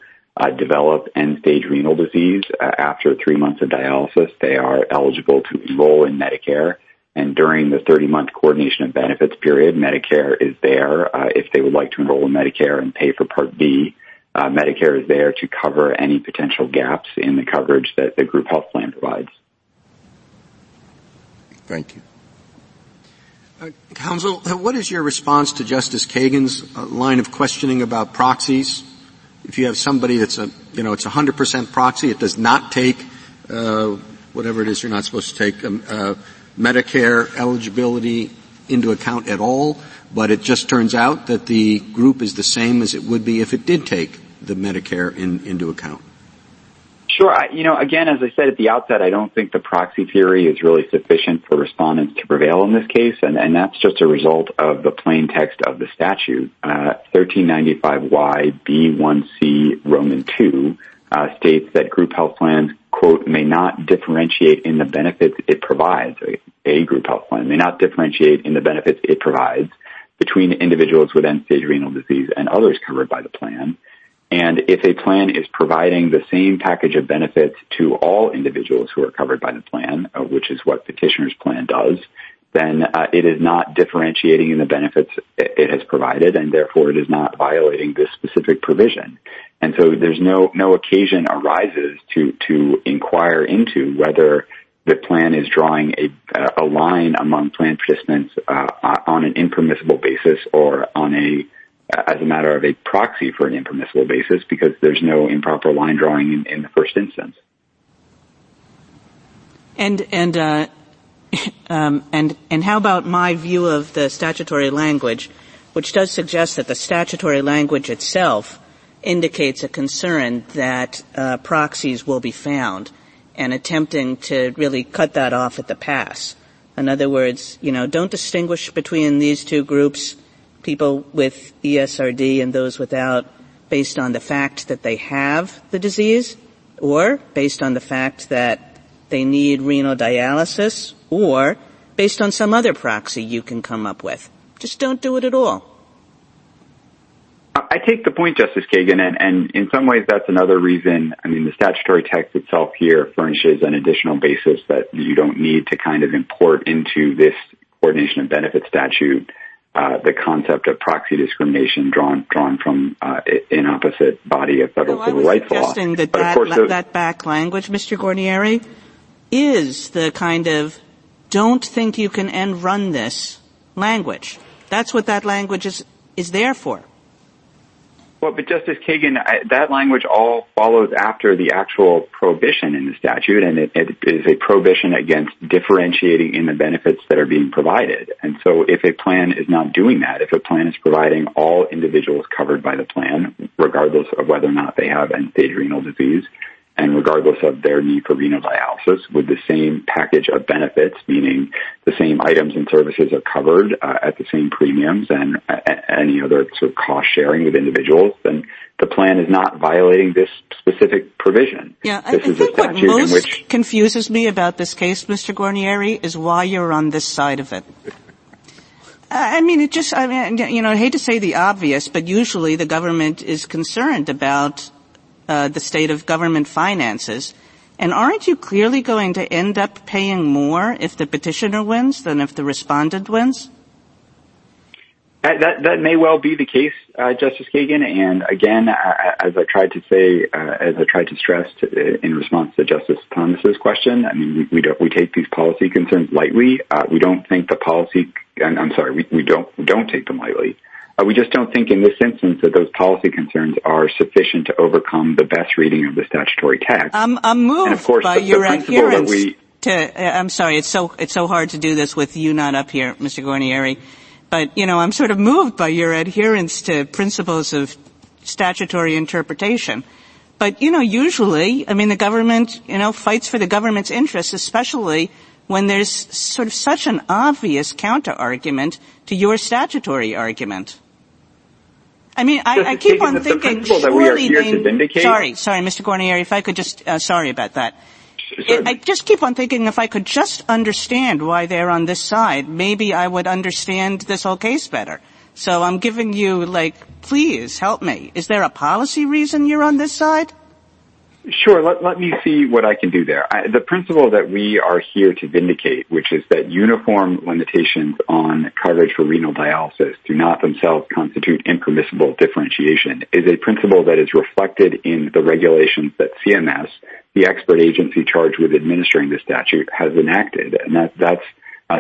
develop end-stage renal disease after 3 months of dialysis, they are eligible to enroll in Medicare. And during the 30-month coordination of benefits period, Medicare is there if they would like to enroll in Medicare and pay for Part B. Medicare is there to cover any potential gaps in the coverage that the group health plan provides. Thank you. Counsel, what is your response to Justice Kagan's line of questioning about proxies? If you have somebody that's it's 100% proxy, it does not take whatever it is you're not supposed to take Medicare eligibility into account at all, but it just turns out that the group is the same as it would be if it did take the Medicare into account. Sure. Again, as I said at the outset, I don't think the proxy theory is really sufficient for respondents to prevail in this case, and that's just a result of the plain text of the statute. 1395Y B1C Roman 2 states that group health plans, quote, may not differentiate in the benefits it provides, a group health plan may not differentiate in the benefits it provides between individuals with end-stage renal disease and others covered by the plan. And if a plan is providing the same package of benefits to all individuals who are covered by the plan, which is what petitioner's plan does, then it is not differentiating in the benefits it has provided, and therefore it is not violating this specific provision. And so there's no occasion arises to inquire into whether the plan is drawing a line among plan participants on an impermissible basis or on as a matter of a proxy for an impermissible basis, because there's no improper line drawing in the first instance. And how about my view of the statutory language, which does suggest that the statutory language itself indicates a concern that proxies will be found, and attempting to really cut that off at the pass In other words, don't distinguish between these two groups, people with ESRD and those without, based on the fact that they have the disease or based on the fact that they need renal dialysis or based on some other proxy you can come up with. Just don't do it at all. I take the point, Justice Kagan, and in some ways that's another reason. I mean, the statutory text itself here furnishes an additional basis that you don't need to kind of import into this coordination of benefits statute the concept of proxy discrimination drawn from an opposite body of federal civil rights law. I was suggesting that back language, Mr. Guarnieri, is the kind of don't think you can end run this language. That's what that language is there for. Well, but Justice Kagan, that language all follows after the actual prohibition in the statute, and it is a prohibition against differentiating in the benefits that are being provided. And so if a plan is not doing that, if a plan is providing all individuals covered by the plan, regardless of whether or not they have end-stage renal disease, and regardless of their need for renal dialysis, with the same package of benefits, meaning the same items and services are covered at the same premiums and any other sort of cost sharing with individuals, then the plan is not violating this specific provision. Yeah, I think what most confuses me about this case, Mr. Guarnieri, is why you're on this side of it. I hate to say the obvious, but usually the government is concerned about the state of government finances. And aren't you clearly going to end up paying more if the petitioner wins than if the respondent wins? That may well be the case, Justice Kagan. And again, as I tried to stress in response to Justice Thomas's question, I mean, we take these policy concerns lightly. We don't take them lightly. We just don't think in this instance that those policy concerns are sufficient to overcome the best reading of the statutory text. I'm moved and of course, by your adherence I'm sorry, it's so hard to do this with you not up here, Mr. Guarnieri. But, I'm sort of moved by your adherence to principles of statutory interpretation. But, usually, I mean, the government, fights for the government's interests, especially when there's sort of such an obvious counter-argument to your statutory argument. I mean, I keep on thinking, surely they... Sorry, Mr. Guarnieri, if I could just... sorry about that. I just keep on thinking if I could just understand why they're on this side, maybe I would understand this whole case better. So I'm giving you, please help me. Is there a policy reason you're on this side? Sure. Let me see what I can do there. The principle that we are here to vindicate, which is that uniform limitations on coverage for renal dialysis do not themselves constitute impermissible differentiation, is a principle that is reflected in the regulations that CMS, the expert agency charged with administering the statute, has enacted. And that's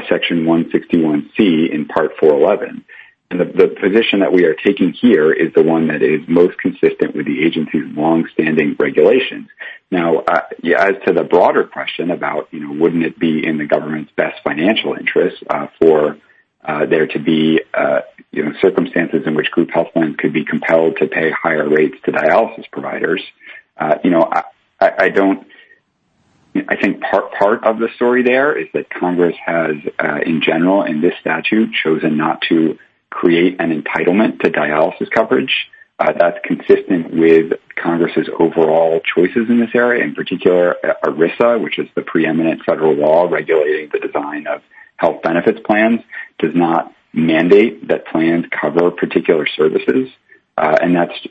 Section 161C in Part 411. And the position that we are taking here is the one that is most consistent with the agency's longstanding regulations. Now, as to the broader question about, wouldn't it be in the government's best financial interest for there to be, circumstances in which group health plans could be compelled to pay higher rates to dialysis providers, I think part of the story there is that Congress has, in general, in this statute, chosen not to create an entitlement to dialysis coverage. That's consistent with Congress's overall choices in this area, in particular ERISA, which is the preeminent federal law regulating the design of health benefits plans, does not mandate that plans cover particular services. And that's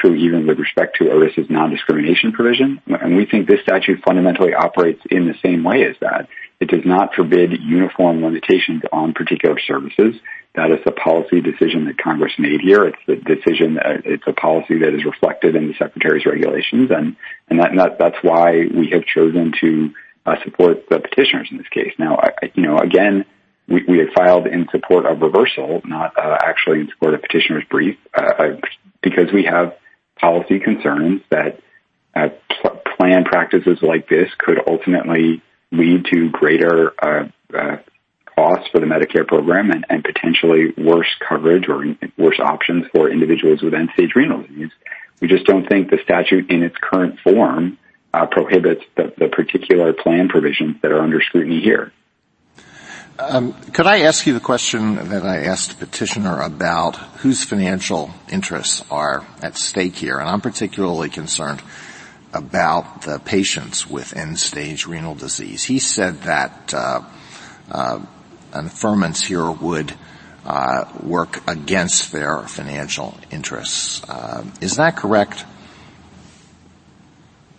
true even with respect to ERISA's non-discrimination provision. And we think this statute fundamentally operates in the same way as that. It does not forbid uniform limitations on particular services. That is the policy decision that Congress made here. It's a policy that is reflected in the Secretary's regulations, and that's why we have chosen to support the petitioners in this case. Now, again, we had filed in support of reversal, not actually in support of petitioner's brief, because we have policy concerns that plan practices like this could ultimately lead to greater costs for the Medicare program and potentially worse coverage or worse options for individuals with end-stage renal disease. We just don't think the statute in its current form prohibits the particular plan provisions that are under scrutiny here. Could I ask you the question that I asked the petitioner about whose financial interests are at stake here? And I'm particularly concerned about the patients with end-stage renal disease. He said that an affirmance here would work against their financial interests. Is that correct?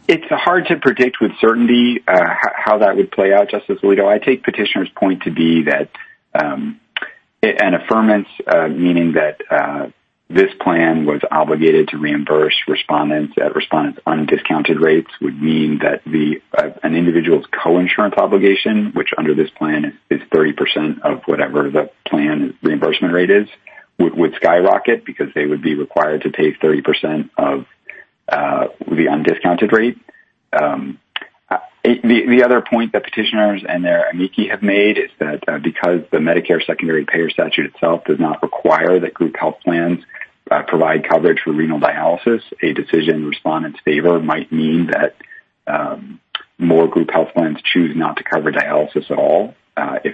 It's hard to predict with certainty how that would play out, Justice Alito. I take petitioner's point to be that an affirmance, meaning that this plan was obligated to reimburse respondents at respondents' undiscounted rates, would mean that an individual's coinsurance obligation, which under this plan is 30% of whatever the plan reimbursement rate is, would skyrocket because they would be required to pay 30% of the undiscounted rate. The other point that petitioners and their amici have made is that because the Medicare Secondary Payer Statute itself does not require that group health plans provide coverage for renal dialysis, a decision respondents favor might mean that more group health plans choose not to cover dialysis at all. If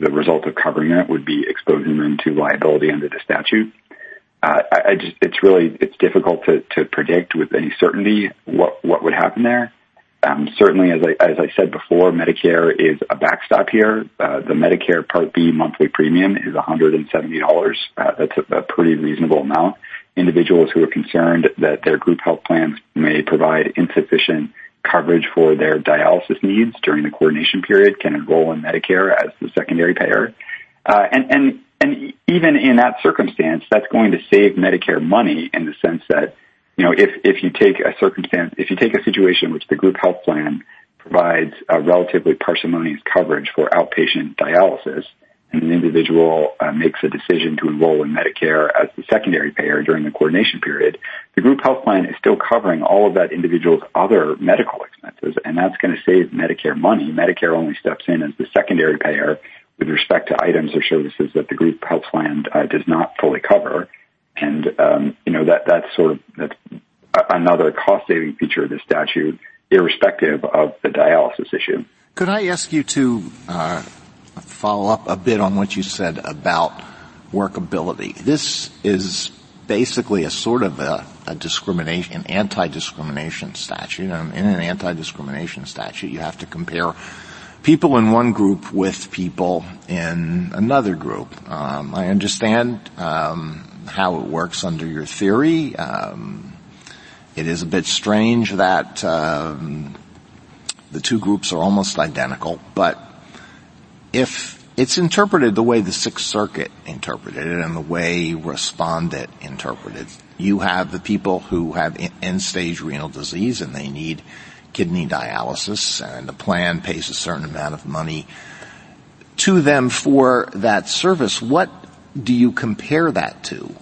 the result of covering it would be exposing them to liability under the statute. It's difficult to predict with any certainty what would happen there. Certainly, as I said before, Medicare is a backstop here. The Medicare Part B monthly premium is $170. That's a pretty reasonable amount. Individuals who are concerned that their group health plans may provide insufficient coverage for their dialysis needs during the coordination period can enroll in Medicare as the secondary payer. And even in that circumstance, that's going to save Medicare money in the sense that, if you take a situation in which the group health plan provides a relatively parsimonious coverage for outpatient dialysis, and an individual makes a decision to enroll in Medicare as the secondary payer during the coordination period, the group health plan is still covering all of that individual's other medical expenses, and that's going to save Medicare money. Medicare only steps in as the secondary payer with respect to items or services that the group health plan does not fully cover. And, that's another cost-saving feature of the statute, irrespective of the dialysis issue. Could I ask you to follow up a bit on what you said about workability? This is basically a sort of a discrimination, an anti-discrimination statute. And in an anti-discrimination statute, you have to compare people in one group with people in another group. I understand how it works under your theory. It is a bit strange that the two groups are almost identical, but if it's interpreted the way the Sixth Circuit interpreted it and the way respondent interpreted, you have the people who have end-stage renal disease and they need kidney dialysis, and the plan pays a certain amount of money to them for that service. What do you compare that to?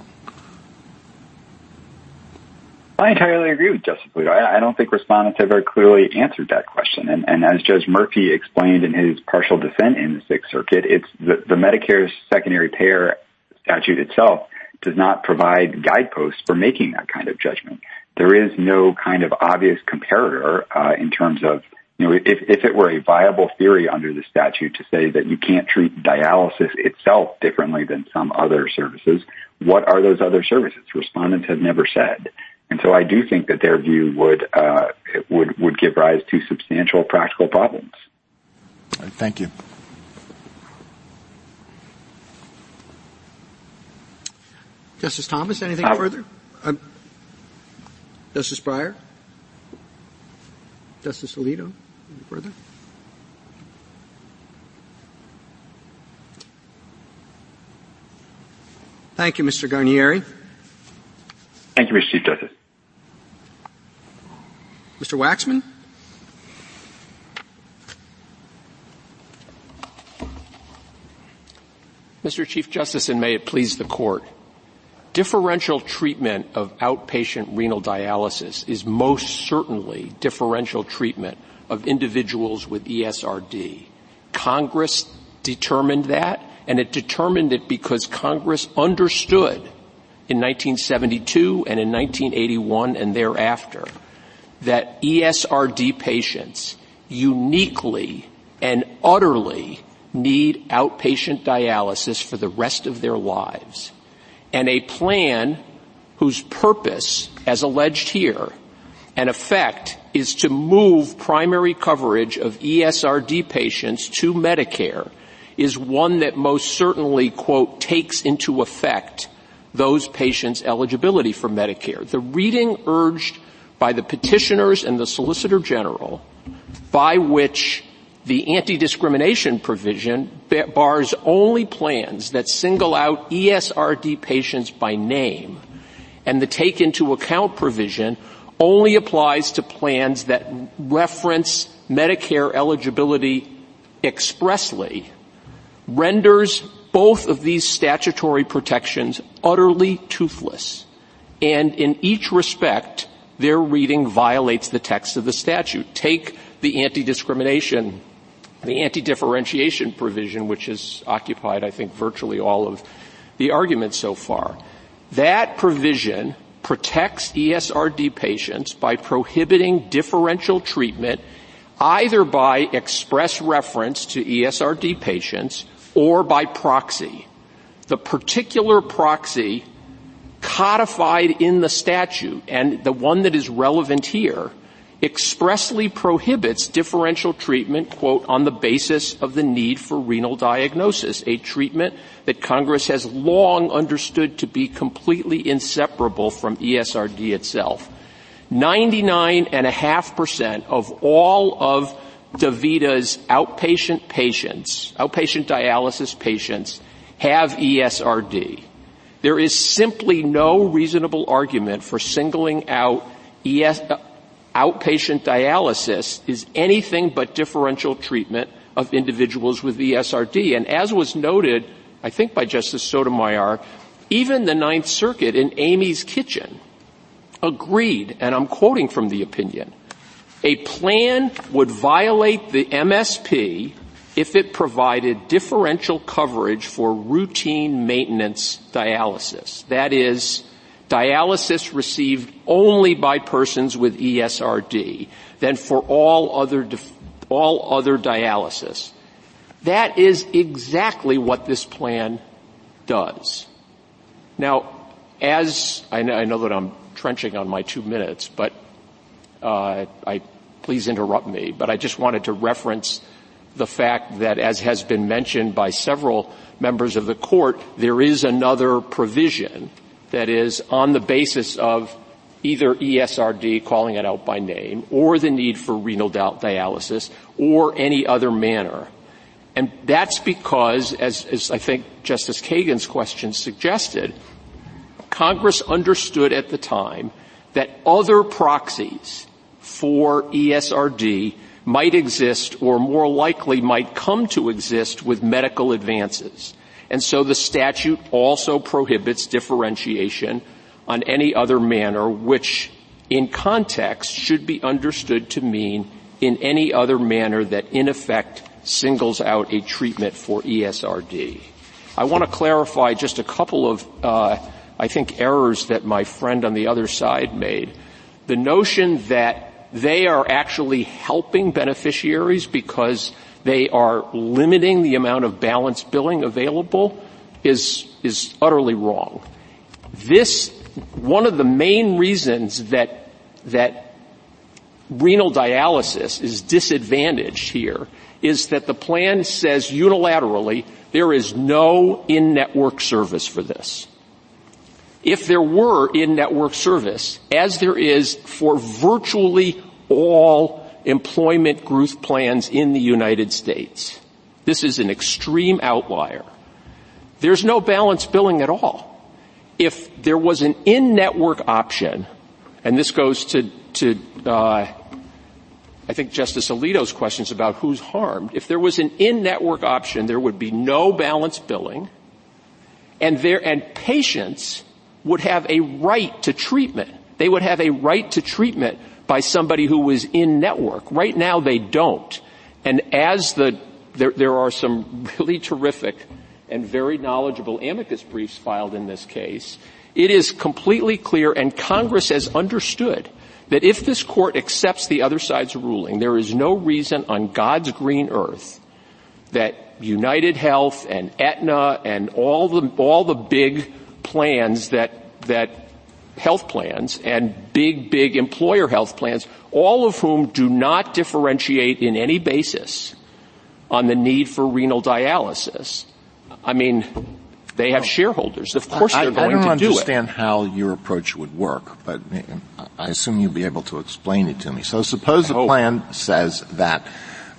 I entirely agree with Justice Alito. I don't think respondents have very clearly answered that question. And as Judge Murphy explained in his partial dissent in the Sixth Circuit, it's the Medicare Secondary Payer Statute itself does not provide guideposts for making that kind of judgment. There is no kind of obvious comparator in terms of, if it were a viable theory under the statute to say that you can't treat dialysis itself differently than some other services, what are those other services? Respondents have never said. And so I do think that their view would give rise to substantial practical problems. All right, thank you. Justice Thomas, anything further? Justice Breyer? Justice Alito? Any further? Thank you, Mr. Garnieri. Thank you, Mr. Chief Justice. Mr. Waxman? Mr. Chief Justice, and may it please the Court, differential treatment of outpatient renal dialysis is most certainly differential treatment of individuals with ESRD. Congress determined that, and it determined it because Congress understood in 1972 and in 1981 and thereafter that ESRD patients uniquely and utterly need outpatient dialysis for the rest of their lives, and a plan whose purpose, as alleged here, and effect is to move primary coverage of ESRD patients to Medicare, is one that most certainly, quote, takes into effect those patients' eligibility for Medicare. The reading urged by the petitioners and the Solicitor General, by which the anti-discrimination provision bars only plans that single out ESRD patients by name, and the take-into-account provision only applies to plans that reference Medicare eligibility expressly, renders both of these statutory protections utterly toothless. And in each respect, their reading violates the text of the statute. Take the anti-differentiation provision, which has occupied, I think, virtually all of the arguments so far. That provision protects ESRD patients by prohibiting differential treatment either by express reference to ESRD patients or by proxy. The particular proxy codified in the statute, and the one that is relevant here, expressly prohibits differential treatment, quote, on the basis of the need for renal diagnosis, a treatment that Congress has long understood to be completely inseparable from ESRD itself. 99.5% of all of DaVita's outpatient dialysis patients have ESRD. There is simply no reasonable argument for singling out outpatient dialysis is anything but differential treatment of individuals with ESRD. And as was noted, I think, by Justice Sotomayor, even the Ninth Circuit in Amy's Kitchen agreed, and I'm quoting from the opinion, a plan would violate the MSP if it provided differential coverage for routine maintenance dialysis. That is, dialysis received only by persons with ESRD than for all other dialysis. That is exactly what this plan does. Now, as I know that I'm trenching on my 2 minutes, but please interrupt me, but I just wanted to reference the fact that, as has been mentioned by several members of the court, there is another provision that is on the basis of either ESRD, calling it out by name, or the need for renal dialysis, or any other manner. And that's because, as I think Justice Kagan's question suggested, Congress understood at the time that other proxies for ESRD might exist, or more likely might come to exist, with medical advances. And so the statute also prohibits differentiation on any other manner, which in context should be understood to mean in any other manner that in effect singles out a treatment for ESRD. I want to clarify just a couple of, errors that my friend on the other side made. The notion that they are actually helping beneficiaries because they are limiting the amount of balance billing available is utterly wrong. One of the main reasons that renal dialysis is disadvantaged here is that the plan says unilaterally there is no in-network service for this. If there were in-network service, as there is for virtually all employment growth plans in the United States, this is an extreme outlier. There's no balance billing at all. If there was an in-network option, and this goes to I think Justice Alito's questions about who's harmed, if there was an in-network option, there would be no balance billing, and patients would have a right to treatment. They would have a right to treatment by somebody who was in network. Right now they don't. And as there are some really terrific and very knowledgeable amicus briefs filed in this case, it is completely clear, and Congress has understood, that if this court accepts the other side's ruling, there is no reason on God's green earth that at UnitedHealth and Aetna and all the big plans that health plans and big employer health plans, all of whom do not differentiate in any basis on the need for renal dialysis. I mean, they have shareholders. Of course they're going to do it. I don't understand how your approach would work, but I assume you'll be able to explain it to me. So suppose the plan says that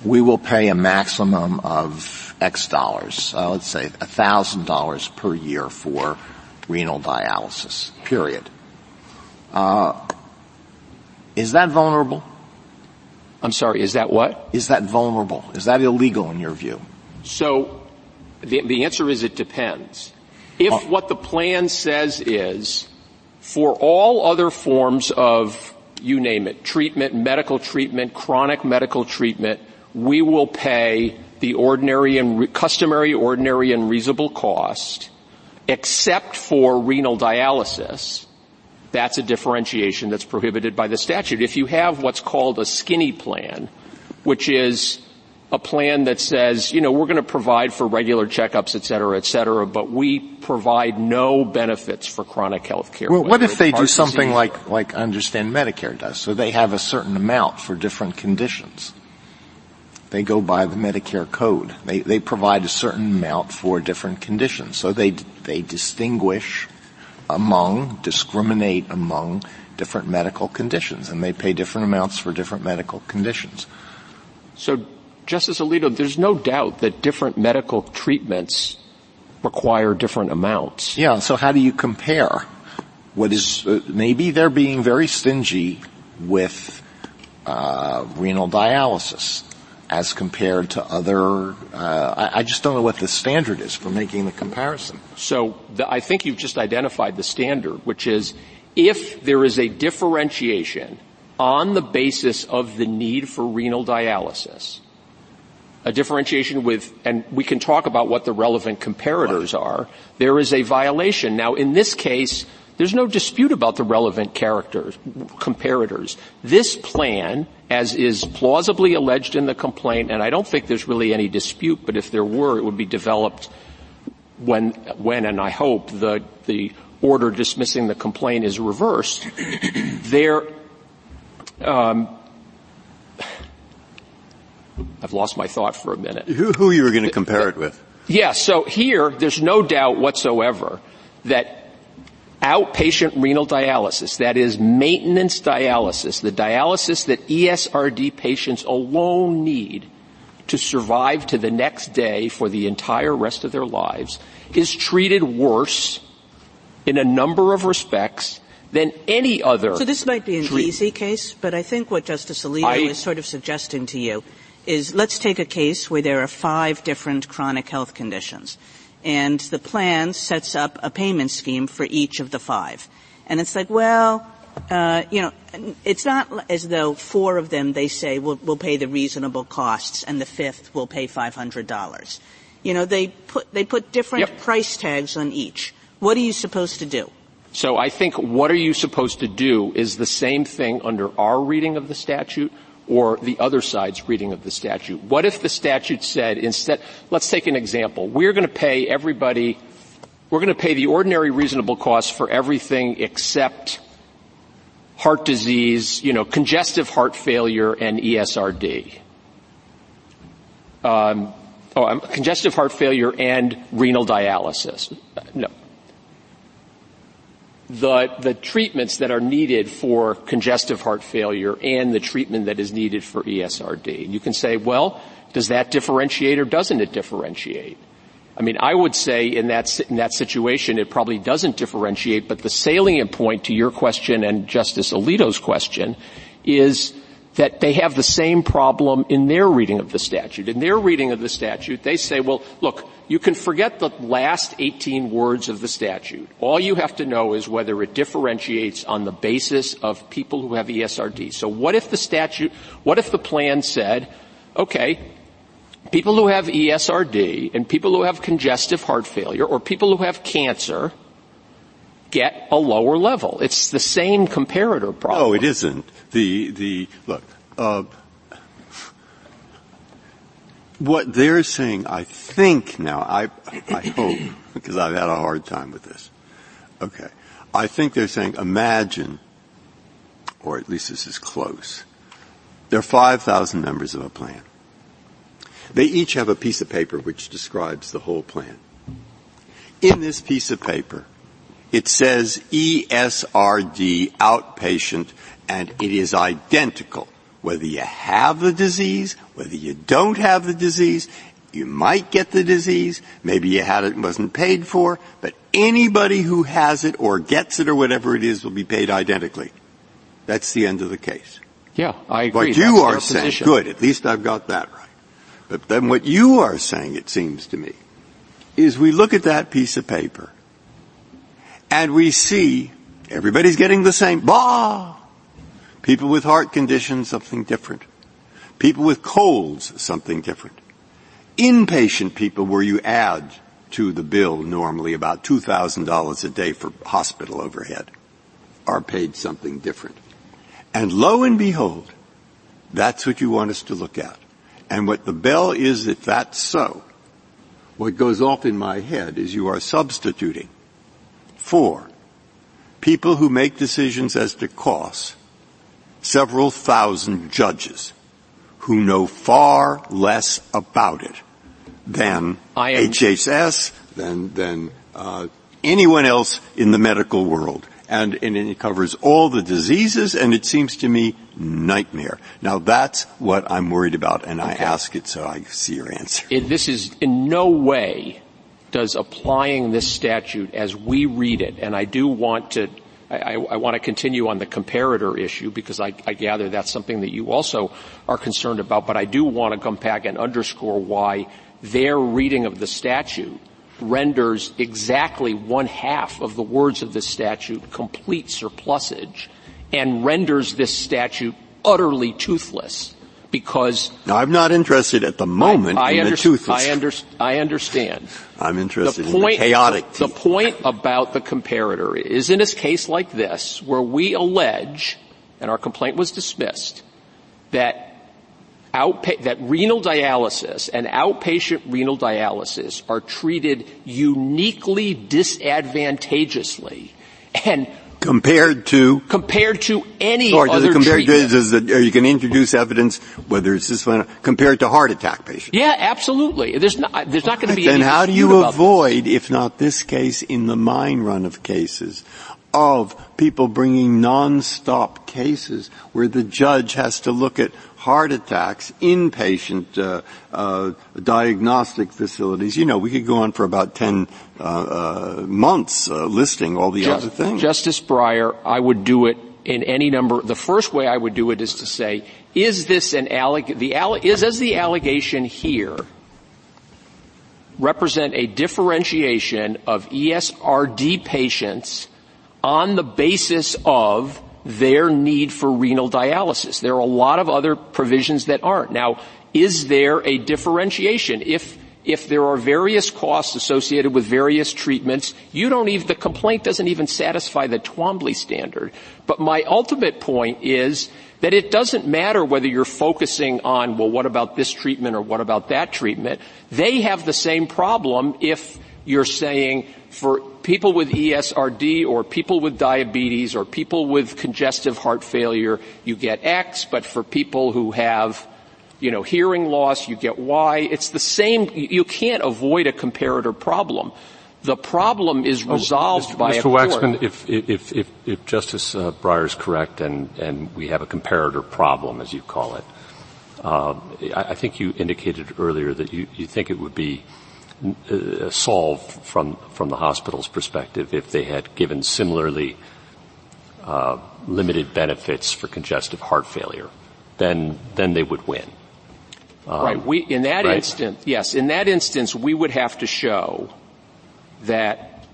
we will pay a maximum of X dollars, let's say $1,000 per year for renal dialysis, period. Is that vulnerable? I'm sorry, is that what? Is that vulnerable? Is that illegal in your view? So the answer is it depends. If what the plan says is for all other forms of, you name it, treatment, medical treatment, chronic medical treatment, we will pay the customary, ordinary and reasonable cost except for renal dialysis, that's a differentiation that's prohibited by the statute. If you have what's called a skinny plan, which is a plan that says, you know, we're going to provide for regular checkups, et cetera, but we provide no benefits for chronic health care. Well, what if they do something like I understand Medicare does? So they have a certain amount for different conditions. They go by the Medicare code. They provide a certain amount for different conditions. So they distinguish discriminate among different medical conditions, and they pay different amounts for different medical conditions. So, Justice Alito, there's no doubt that different medical treatments require different amounts. Yeah, so how do you compare? What is, maybe they're being very stingy with renal dialysis as compared to other, I just don't know what the standard is for making the comparison. So I think you've just identified the standard, which is if there is a differentiation on the basis of the need for renal dialysis, a differentiation with, and we can talk about what the relevant comparators are, there is a violation. Now, in this case, there's no dispute about the relevant comparators. This plan, as is plausibly alleged in the complaint, and I don't think there's really any dispute, but if there were, it would be developed when and I hope, the order dismissing the complaint is reversed. I've lost my thought for a minute. Who you were going to compare it with? Yeah, so here, there's no doubt whatsoever that outpatient renal dialysis, that is maintenance dialysis, the dialysis that ESRD patients alone need to survive to the next day for the entire rest of their lives, is treated worse in a number of respects than any other. So this might be an easy case, but I think what Justice Alito is sort of suggesting to you is let's take a case where there are 5 different chronic health conditions. And the plan sets up a payment scheme for each of the 5. And it's like, it's not as though 4 of them, they say, we'll pay the reasonable costs, and the 5th will pay $500. You know, they put different price tags on each. What are you supposed to do? So I think what are you supposed to do is the same thing under our reading of the statute or the other side's reading of the statute. What if the statute said instead, let's take an example. We're going to pay the ordinary reasonable costs for everything except heart disease, congestive heart failure and ESRD. Congestive heart failure and renal dialysis. No. The treatments that are needed for congestive heart failure and the treatment that is needed for ESRD. You can say, well, does that differentiate or doesn't it differentiate? I mean, I would say in that situation it probably doesn't differentiate, but the salient point to your question and Justice Alito's question is that they have the same problem in their reading of the statute. In their reading of the statute, they say, well, look, you can forget the last 18 words of the statute. All you have to know is whether it differentiates on the basis of people who have ESRD. So what if the plan said, okay, people who have ESRD and people who have congestive heart failure or people who have cancer get a lower level. It's the same comparator problem. No, it isn't. Look, What they're saying, I think now, I hope, because I've had a hard time with this. Okay. I think they're saying, imagine, or at least this is close, there are 5,000 members of a plan. They each have a piece of paper which describes the whole plan. In this piece of paper, it says ESRD outpatient, and it is identical. Whether you have the disease, whether you don't have the disease, you might get the disease, maybe you had it and wasn't paid for, but anybody who has it or gets it or whatever it is will be paid identically. That's the end of the case. Yeah, I agree. What you are saying, good, at least I've got that right. But then what you are saying, it seems to me, is we look at that piece of paper and we see everybody's getting the same, bah! People with heart conditions, something different. People with colds, something different. Inpatient people where you add to the bill normally about $2,000 a day for hospital overhead are paid something different. And lo and behold, that's what you want us to look at. And what the bell is, if that's so, what goes off in my head is you are substituting for people who make decisions as to costs several thousand judges who know far less about it than HHS, than anyone else in the medical world. And it covers all the diseases, and it seems to me nightmare. Now, that's what I'm worried about, and okay. I ask it so I see your answer. This is in no way does applying this statute as we read it, and I do want to I want to continue on the comparator issue because I gather that's something that you also are concerned about, but I do want to come back and underscore why their reading of the statute renders exactly one half of the words of this statute complete surplusage and renders this statute utterly toothless because... Now, I'm not interested at the moment in the toothless. I understand. I'm interested in the chaotic teeth. The point about the comparator is in a case like this where we allege, and our complaint was dismissed, that renal dialysis and outpatient renal dialysis are treated uniquely disadvantageously and compared to any other treatment. You can introduce evidence whether it's this one compared to heart attack patients. Yeah, absolutely. There's not going to be. Then any how do you avoid, if not this case, in the mine run of cases? Of people bringing non-stop cases where the judge has to look at heart attacks, inpatient diagnostic facilities. You know, we could go on for about 10 months listing all the other things. Justice Breyer, I would do it in any number. The first way I would do it is to say, is this an is the allegation here represent a differentiation of ESRD patients on the basis of their need for renal dialysis? There are a lot of other provisions that aren't. Now, is there a differentiation? If there are various costs associated with various treatments, the complaint doesn't even satisfy the Twombly standard. But my ultimate point is that it doesn't matter whether you're focusing on, well, what about this treatment or what about that treatment? They have the same problem if you're saying for people with ESRD or people with diabetes or people with congestive heart failure, you get X, but for people who have, hearing loss, you get Y. It's the same. You can't avoid a comparator problem. The problem is resolved by a court. Mr. Waxman, if Justice Breyer is correct and we have a comparator problem, as you call it, I think you indicated earlier that you think it would be solved from the hospital's perspective if they had given similarly limited benefits for congestive heart failure, then they would win. Right. In that instance, we would have to show that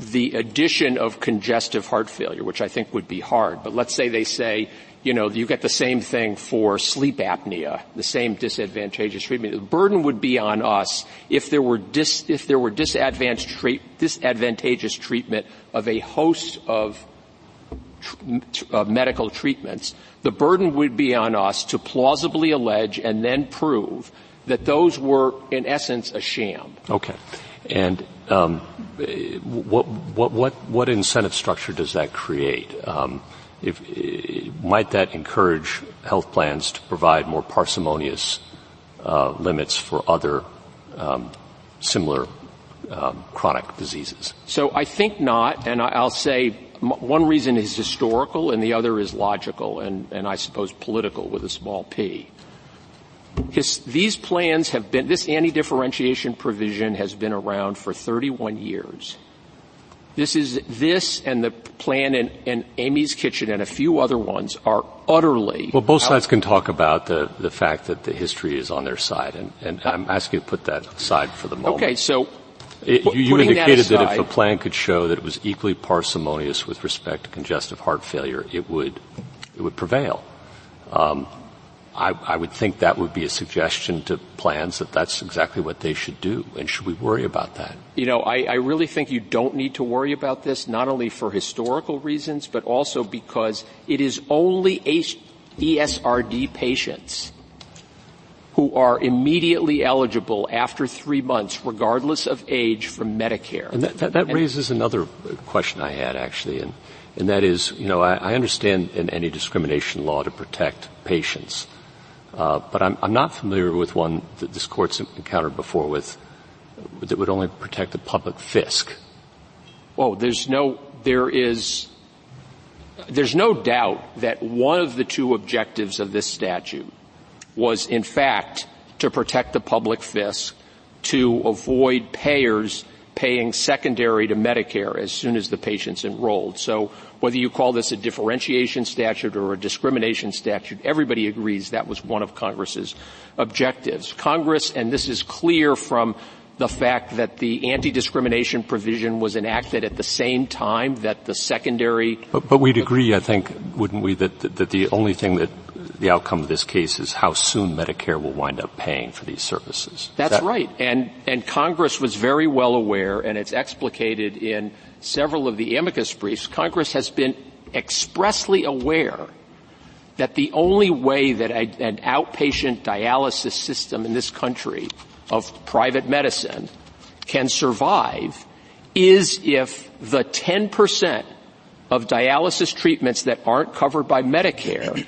the addition of congestive heart failure, which I think would be hard, but let's say they say, you get the same thing for sleep apnea, the same disadvantageous treatment. The burden would be on us if there were disadvantageous treatment of a host of medical treatments, the burden would be on us to plausibly allege and then prove that those were, in essence, a sham. Okay. And what incentive structure does that create? Might that encourage health plans to provide more parsimonious limits for other similar chronic diseases? So I think not, and I'll say one reason is historical and the other is logical and I suppose political with a small p. These plans have been, this anti-differentiation provision has been around for 31 years. This and the plan in Amy's Kitchen and a few other ones are utterly. Well, both sides can talk about the fact that the history is on their side, and I'm asking you to put that aside for the moment. Okay, so you indicated that if a plan could show that it was equally parsimonious with respect to congestive heart failure, it would prevail. I would think that would be a suggestion to plans that that's exactly what they should do. And should we worry about that? You know, I really think you don't need to worry about this, not only for historical reasons, but also because it is only ESRD patients who are immediately eligible after 3 months, regardless of age, for Medicare. And that raises another question I had, actually. And that is, you know, I understand in any discrimination law to protect patients. But I'm not familiar with one that this court's encountered before with that would only protect the public fisc. Oh, there's no doubt that one of the two objectives of this statute was, in fact, to protect the public fisc, to avoid payers paying secondary to Medicare as soon as the patient's enrolled. So whether you call this a differentiation statute or a discrimination statute, everybody agrees that was one of Congress's objectives. Congress, and this is clear from the fact that the anti-discrimination provision was enacted at the same time that the secondary... But we'd agree, I think, wouldn't we, that the only thing that the outcome of this case is how soon Medicare will wind up paying for these services. That's right. And Congress was very well aware, and it's explicated in several of the amicus briefs, Congress has been expressly aware that the only way that an outpatient dialysis system in this country of private medicine can survive is if the 10% of dialysis treatments that aren't covered by Medicare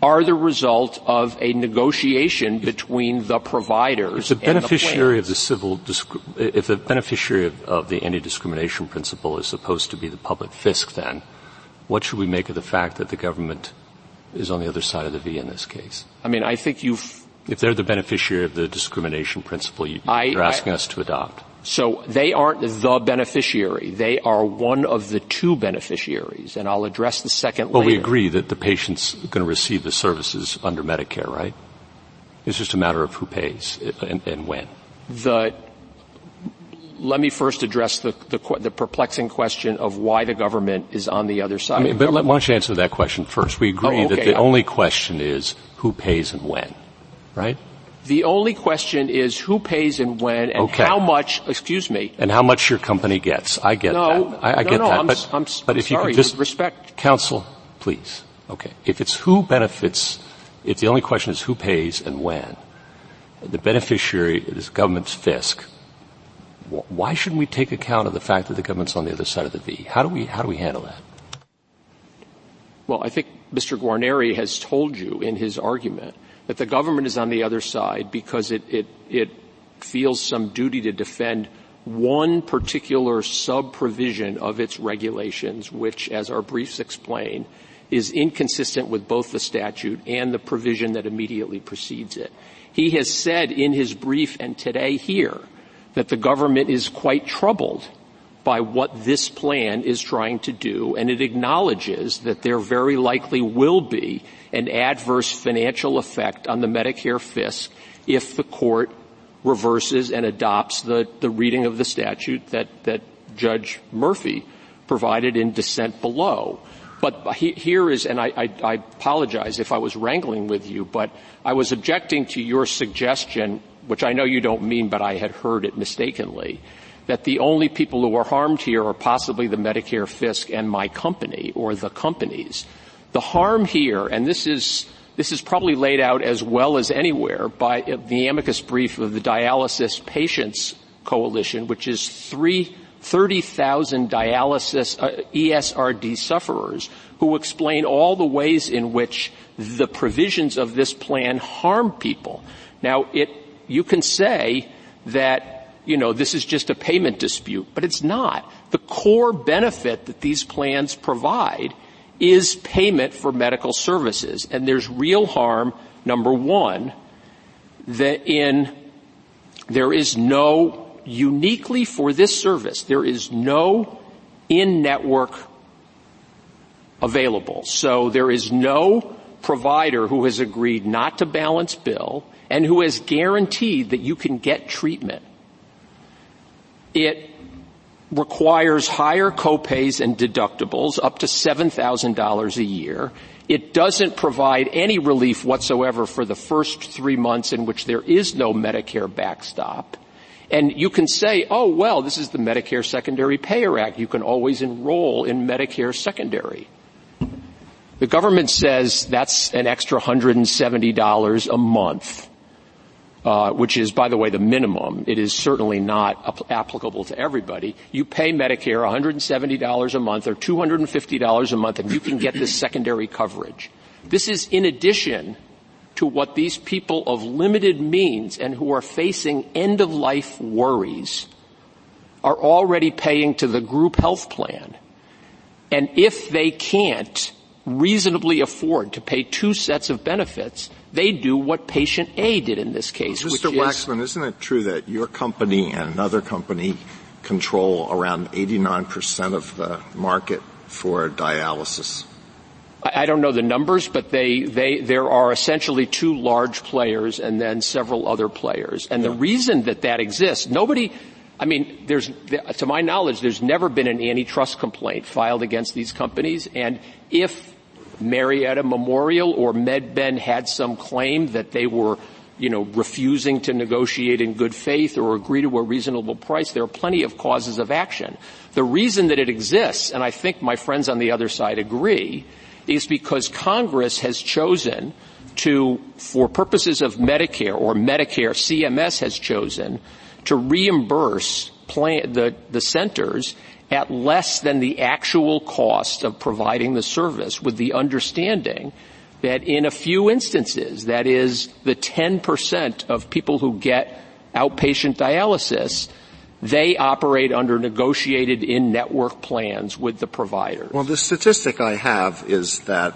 are the result of a negotiation between the providers and the If the beneficiary of the anti-discrimination principle is supposed to be the public fisc, then what should we make of the fact that the government is on the other side of the V in this case? I mean, I think if they're the beneficiary of the discrimination principle you're asking us to adopt. So they aren't the beneficiary. They are one of the two beneficiaries, and I'll address the second later. Well, we agree that the patient's going to receive the services under Medicare, right? It's just a matter of who pays and when. Let me first address the perplexing question of why the government is on the other side. I mean, but why don't you answer that question first? We agree that the only question is who pays and when, right? The only question is who pays and when and how much, And how much your company gets. I get that, but with respect. Counsel, please. Okay. If it's who benefits, if the only question is who pays and when, the beneficiary is government's fisc, why shouldn't we take account of the fact that the government's on the other side of the V? How do we handle that? Well, I think Mr. Guarneri has told you in his argument that the government is on the other side because it feels some duty to defend one particular sub-provision of its regulations, which, as our briefs explain, is inconsistent with both the statute and the provision that immediately precedes it. He has said in his brief and today here that the government is quite troubled by what this plan is trying to do, and it acknowledges that there very likely will be an adverse financial effect on the Medicare fisc if the court reverses and adopts the reading of the statute that Judge Murphy provided in dissent below. But here is, and I apologize if I was wrangling with you, but I was objecting to your suggestion, which I know you don't mean, but I had heard it mistakenly, that the only people who are harmed here are possibly the Medicare fisc and my company or the companies. The harm here, and this is probably laid out as well as anywhere by the amicus brief of the Dialysis Patients Coalition, which is 30,000 dialysis ESRD sufferers who explain all the ways in which the provisions of this plan harm people. Now, you can say that, this is just a payment dispute, but it's not. The core benefit that these plans provide is payment for medical services, and there's real harm, number one, uniquely for this service, there is no in-network available. So there is no provider who has agreed not to balance bill and who has guaranteed that you can get treatment. It requires higher copays and deductibles, up to $7,000 a year. It doesn't provide any relief whatsoever for the first 3 months in which there is no Medicare backstop. And you can say, oh, well, this is the Medicare Secondary Payer Act. You can always enroll in Medicare Secondary. The government says that's an extra $170 a month, which is, by the way, the minimum. It is certainly not applicable to everybody. You pay Medicare $170 a month or $250 a month, and you can get this secondary coverage. This is in addition to what these people of limited means and who are facing end-of-life worries are already paying to the group health plan. And if they can't reasonably afford to pay two sets of benefits, they do what patient A did in this case. Mr. Waxman, isn't it true that your company and another company control around 89% of the market for dialysis? I don't know the numbers, but there are essentially two large players and then several other players. And the reason that exists, to my knowledge, there's never been an antitrust complaint filed against these companies. And if Marietta Memorial or MedBen had some claim that they were, refusing to negotiate in good faith or agree to a reasonable price, there are plenty of causes of action. The reason that it exists, and I think my friends on the other side agree, is because Congress has chosen for purposes of Medicare or Medicare, CMS has chosen to reimburse the centers at less than the actual cost of providing the service, with the understanding that in a few instances, that is the 10% of people who get outpatient dialysis, they operate under negotiated in-network plans with the provider. Well, the statistic I have is that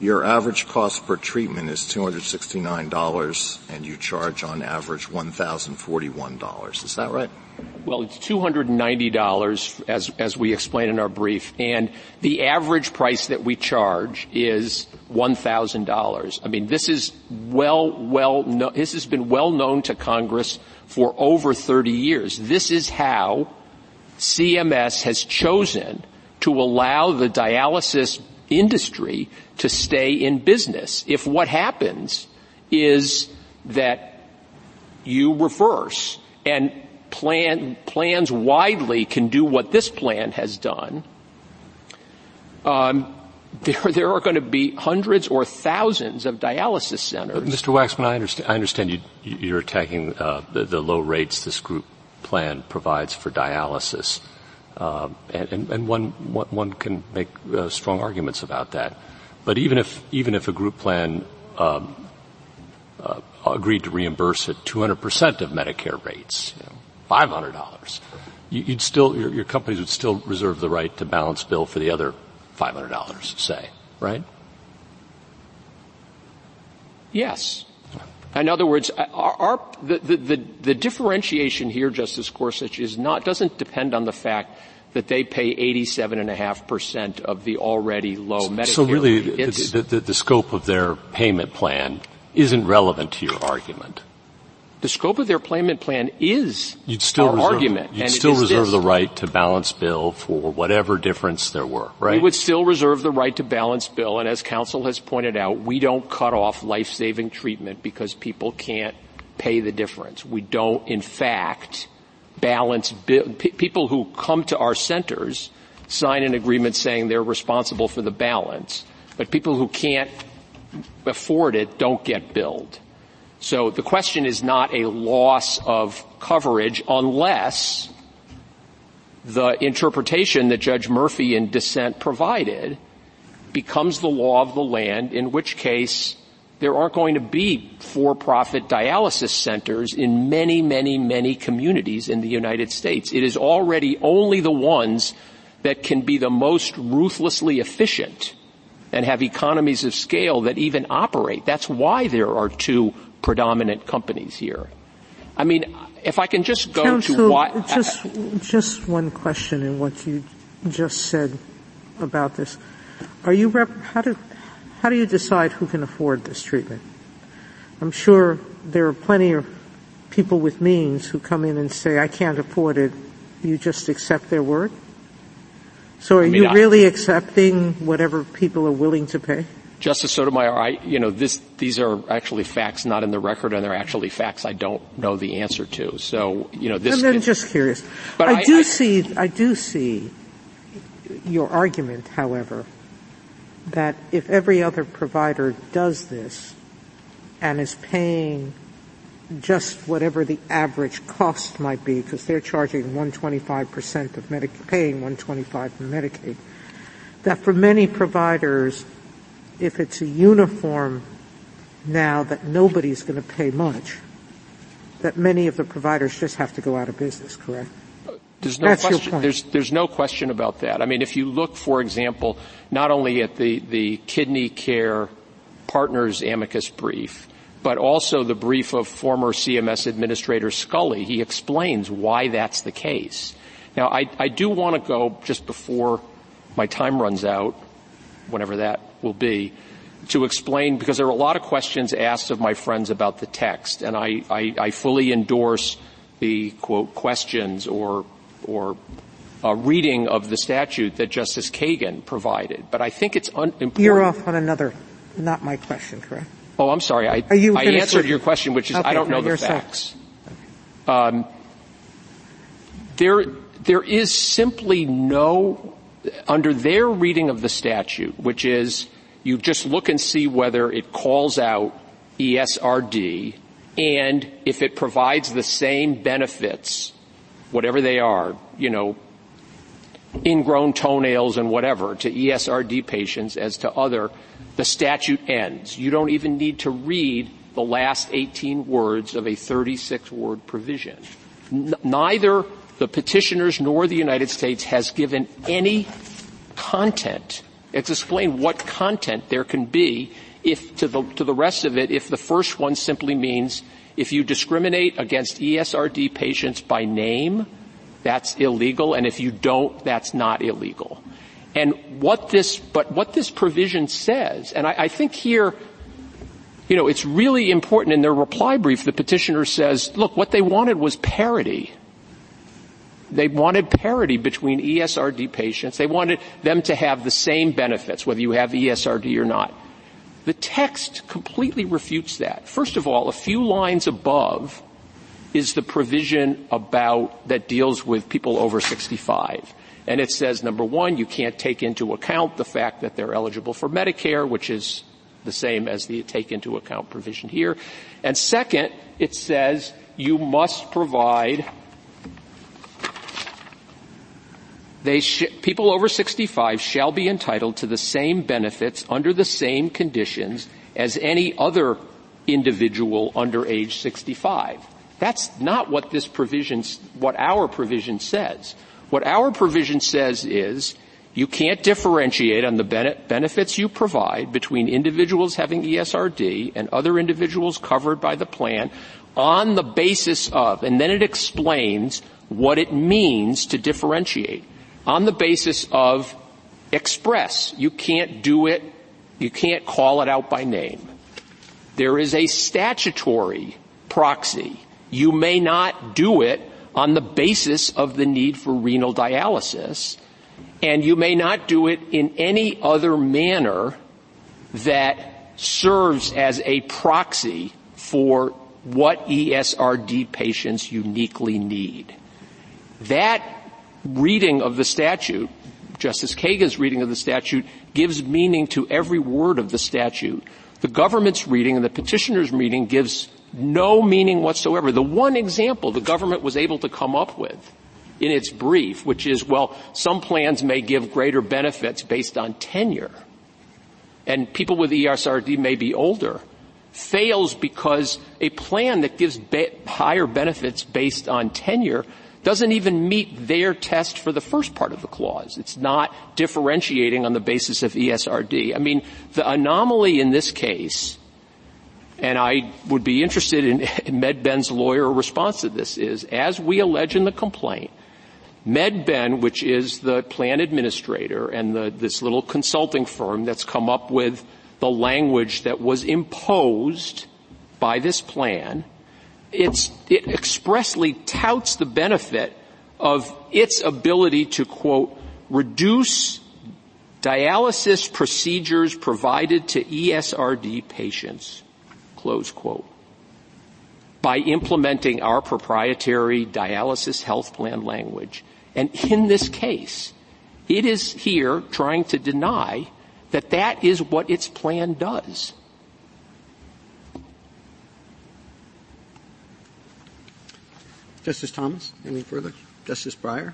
your average cost per treatment is $269, and you charge on average $1,041. Is that right? Well, it's $290, as we explain in our brief, and the average price that we charge is $1,000. This is this has been well known to Congress for over 30 years. This is how CMS has chosen to allow the dialysis industry to stay in business. If what happens is that you reverse and plans widely can do what this plan has done, there are going to be hundreds or thousands of dialysis centers. Mr. Waxman, I understand you're attacking the low rates this group plan provides for dialysis. And one can make strong arguments about that. But even if a group plan agreed to reimburse at 200% of Medicare rates, $500, your companies would still reserve the right to balance bill for the other $500, say, right? Yes. In other words, the differentiation here, Justice Gorsuch, doesn't depend on the fact that they pay 87.5% of the already low Medicare. So really, the scope of their payment plan isn't relevant to your argument. The scope of their payment plan is our argument. You'd still reserve the right to balance bill for whatever difference there were, right? We would still reserve the right to balance bill, and as counsel has pointed out, we don't cut off life-saving treatment because people can't pay the difference. We don't, in fact, balance people who come to our centers sign an agreement saying they're responsible for the balance, but people who can't afford it don't get billed. So the question is not a loss of coverage unless the interpretation that Judge Murphy in dissent provided becomes the law of the land, in which case there aren't going to be for-profit dialysis centers in many, many, many communities in the United States. It is already only the ones that can be the most ruthlessly efficient and have economies of scale that even operate. That's why there are two predominant companies here. I mean, if I can just go Counsel, to why... Just one question in what you just said about this. Are you how do you decide who can afford this treatment? I'm sure there are plenty of people with means who come in and say, I can't afford it. You just accept their word? So are you really accepting whatever people are willing to pay? Justice Sotomayor, these are actually facts not in the record, and they're actually facts I don't know the answer to. So, I'm just curious. But I do see your argument, however, that if every other provider does this and is paying just whatever the average cost might be, because they're charging 125% of Medicaid, paying 125 for Medicaid, that for many providers, if it's a uniform now that nobody's going to pay much, that many of the providers just have to go out of business, correct? There's no question about that. I mean, if you look, for example, not only at the Kidney Care Partners amicus brief, but also the brief of former CMS Administrator Scully, he explains why that's the case. Now, I do want to go, just before my time runs out, whenever that will be, to explain, because there are a lot of questions asked of my friends about the text, and I fully endorse the, quote, questions or a reading of the statute that Justice Kagan provided. But I think it's important. You're off on another, not my question, correct? Oh, I'm sorry. I answered your question, which is okay, I don't know the facts. There is simply no, under their reading of the statute, which is you just look and see whether it calls out ESRD and if it provides the same benefits, whatever they are, ingrown toenails and whatever, to ESRD patients as to other, the statute ends. You don't even need to read the last 18 words of a 36-word provision. Neither the petitioners nor the United States has given any content. It's explained what content there can be if to the rest of it, if the first one simply means if you discriminate against ESRD patients by name, that's illegal, and if you don't, that's not illegal. And what this provision says, and I think here, it's really important. In their reply brief, the petitioner says, look, what they wanted was parity. They wanted parity between ESRD patients. They wanted them to have the same benefits, whether you have ESRD or not. The text completely refutes that. First of all, a few lines above is the provision that deals with people over 65. And it says, number one, you can't take into account the fact that they're eligible for Medicare, which is the same as the take into account provision here. And second, it says you must provide people over 65 shall be entitled to the same benefits under the same conditions as any other individual under age 65. That's not what what our provision says. What our provision says is you can't differentiate on the benefits you provide between individuals having ESRD and other individuals covered by the plan on the basis of, and then it explains what it means to differentiate, on the basis of express. You can't do it. You can't call it out by name. There is a statutory proxy. You may not do it on the basis of the need for renal dialysis, and you may not do it in any other manner that serves as a proxy for what ESRD patients uniquely need. That reading of the statute, Justice Kagan's reading of the statute, gives meaning to every word of the statute. The government's reading and the petitioner's reading gives no meaning whatsoever. The one example the government was able to come up with in its brief, which is, well, some plans may give greater benefits based on tenure, and people with ESRD may be older, fails because a plan that gives higher benefits based on tenure doesn't even meet their test for the first part of the clause. It's not differentiating on the basis of ESRD. I mean, the anomaly in this case, and I would be interested in MedBen's lawyer response to this, is, as we allege in the complaint, MedBen, which is the plan administrator and this little consulting firm that's come up with the language that was imposed by this plan, it expressly touts the benefit of its ability to, quote, reduce dialysis procedures provided to ESRD patients, close quote, by implementing our proprietary dialysis health plan language. And in this case, it is here trying to deny that that is what its plan does. Justice Thomas, any further? Justice Breyer?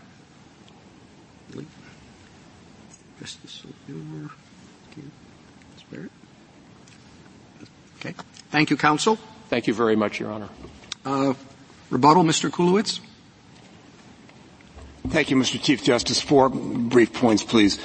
Justice O'Connor? Barrett? Okay. Thank you, counsel. Thank you very much, Your Honor. Rebuttal, Mr. Kulowitz? Thank you, Mr. Chief Justice. 4 brief points, please.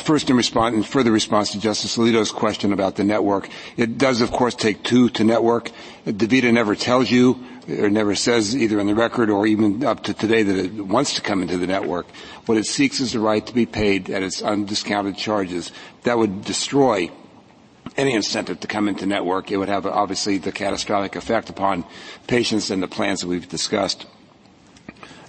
First, in further response to Justice Alito's question about the network, it does, of course, take 2 to network. DaVita never tells you or never says, either in the record or even up to today, that it wants to come into the network. What it seeks is the right to be paid at its undiscounted charges. That would destroy any incentive to come into network. It would have, obviously, the catastrophic effect upon patients and the plans that we've discussed.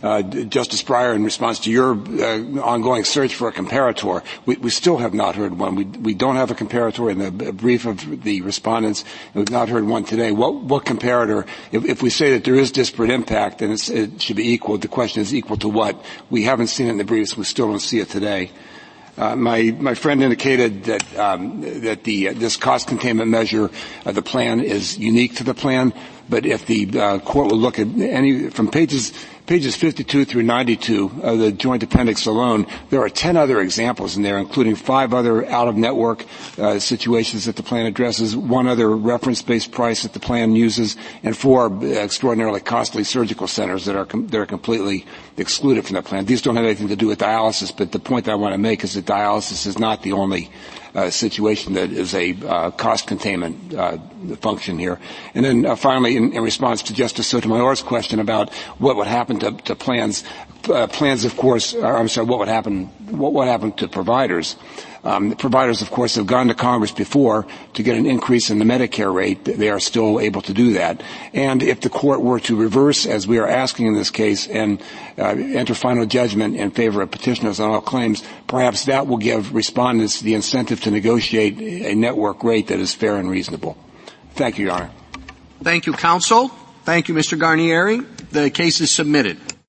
Justice Breyer, in response to your ongoing search for a comparator, we still have not heard one. We don't have a comparator in the brief of the respondents. We've not heard one today. What comparator? If we say that there is disparate impact, then it should be equal. The question is equal to what? We haven't seen it in the briefs. We still don't see it today. My friend indicated that this cost containment measure of the plan is unique to the plan. But if the court will look at any from pages 52 through 92 of the joint appendix alone, there are 10 other examples in there, including 5 other out-of-network situations that the plan addresses, 1 other reference-based price that the plan uses, and 4 extraordinarily costly surgical centers that are completely excluded from the plan. These don't have anything to do with dialysis, but the point that I want to make is that dialysis is not the only situation that is a cost containment function here. And then finally, in response to Justice Sotomayor's question about what would happen to plans, what happened to providers? The providers, of course, have gone to Congress before to get an increase in the Medicare rate. They are still able to do that. And if the court were to reverse, as we are asking in this case, and enter final judgment in favor of petitioners on all claims, perhaps that will give respondents the incentive to negotiate a network rate that is fair and reasonable. Thank you, Your Honor. Thank you, counsel. Thank you, Mr. Garnieri. The case is submitted.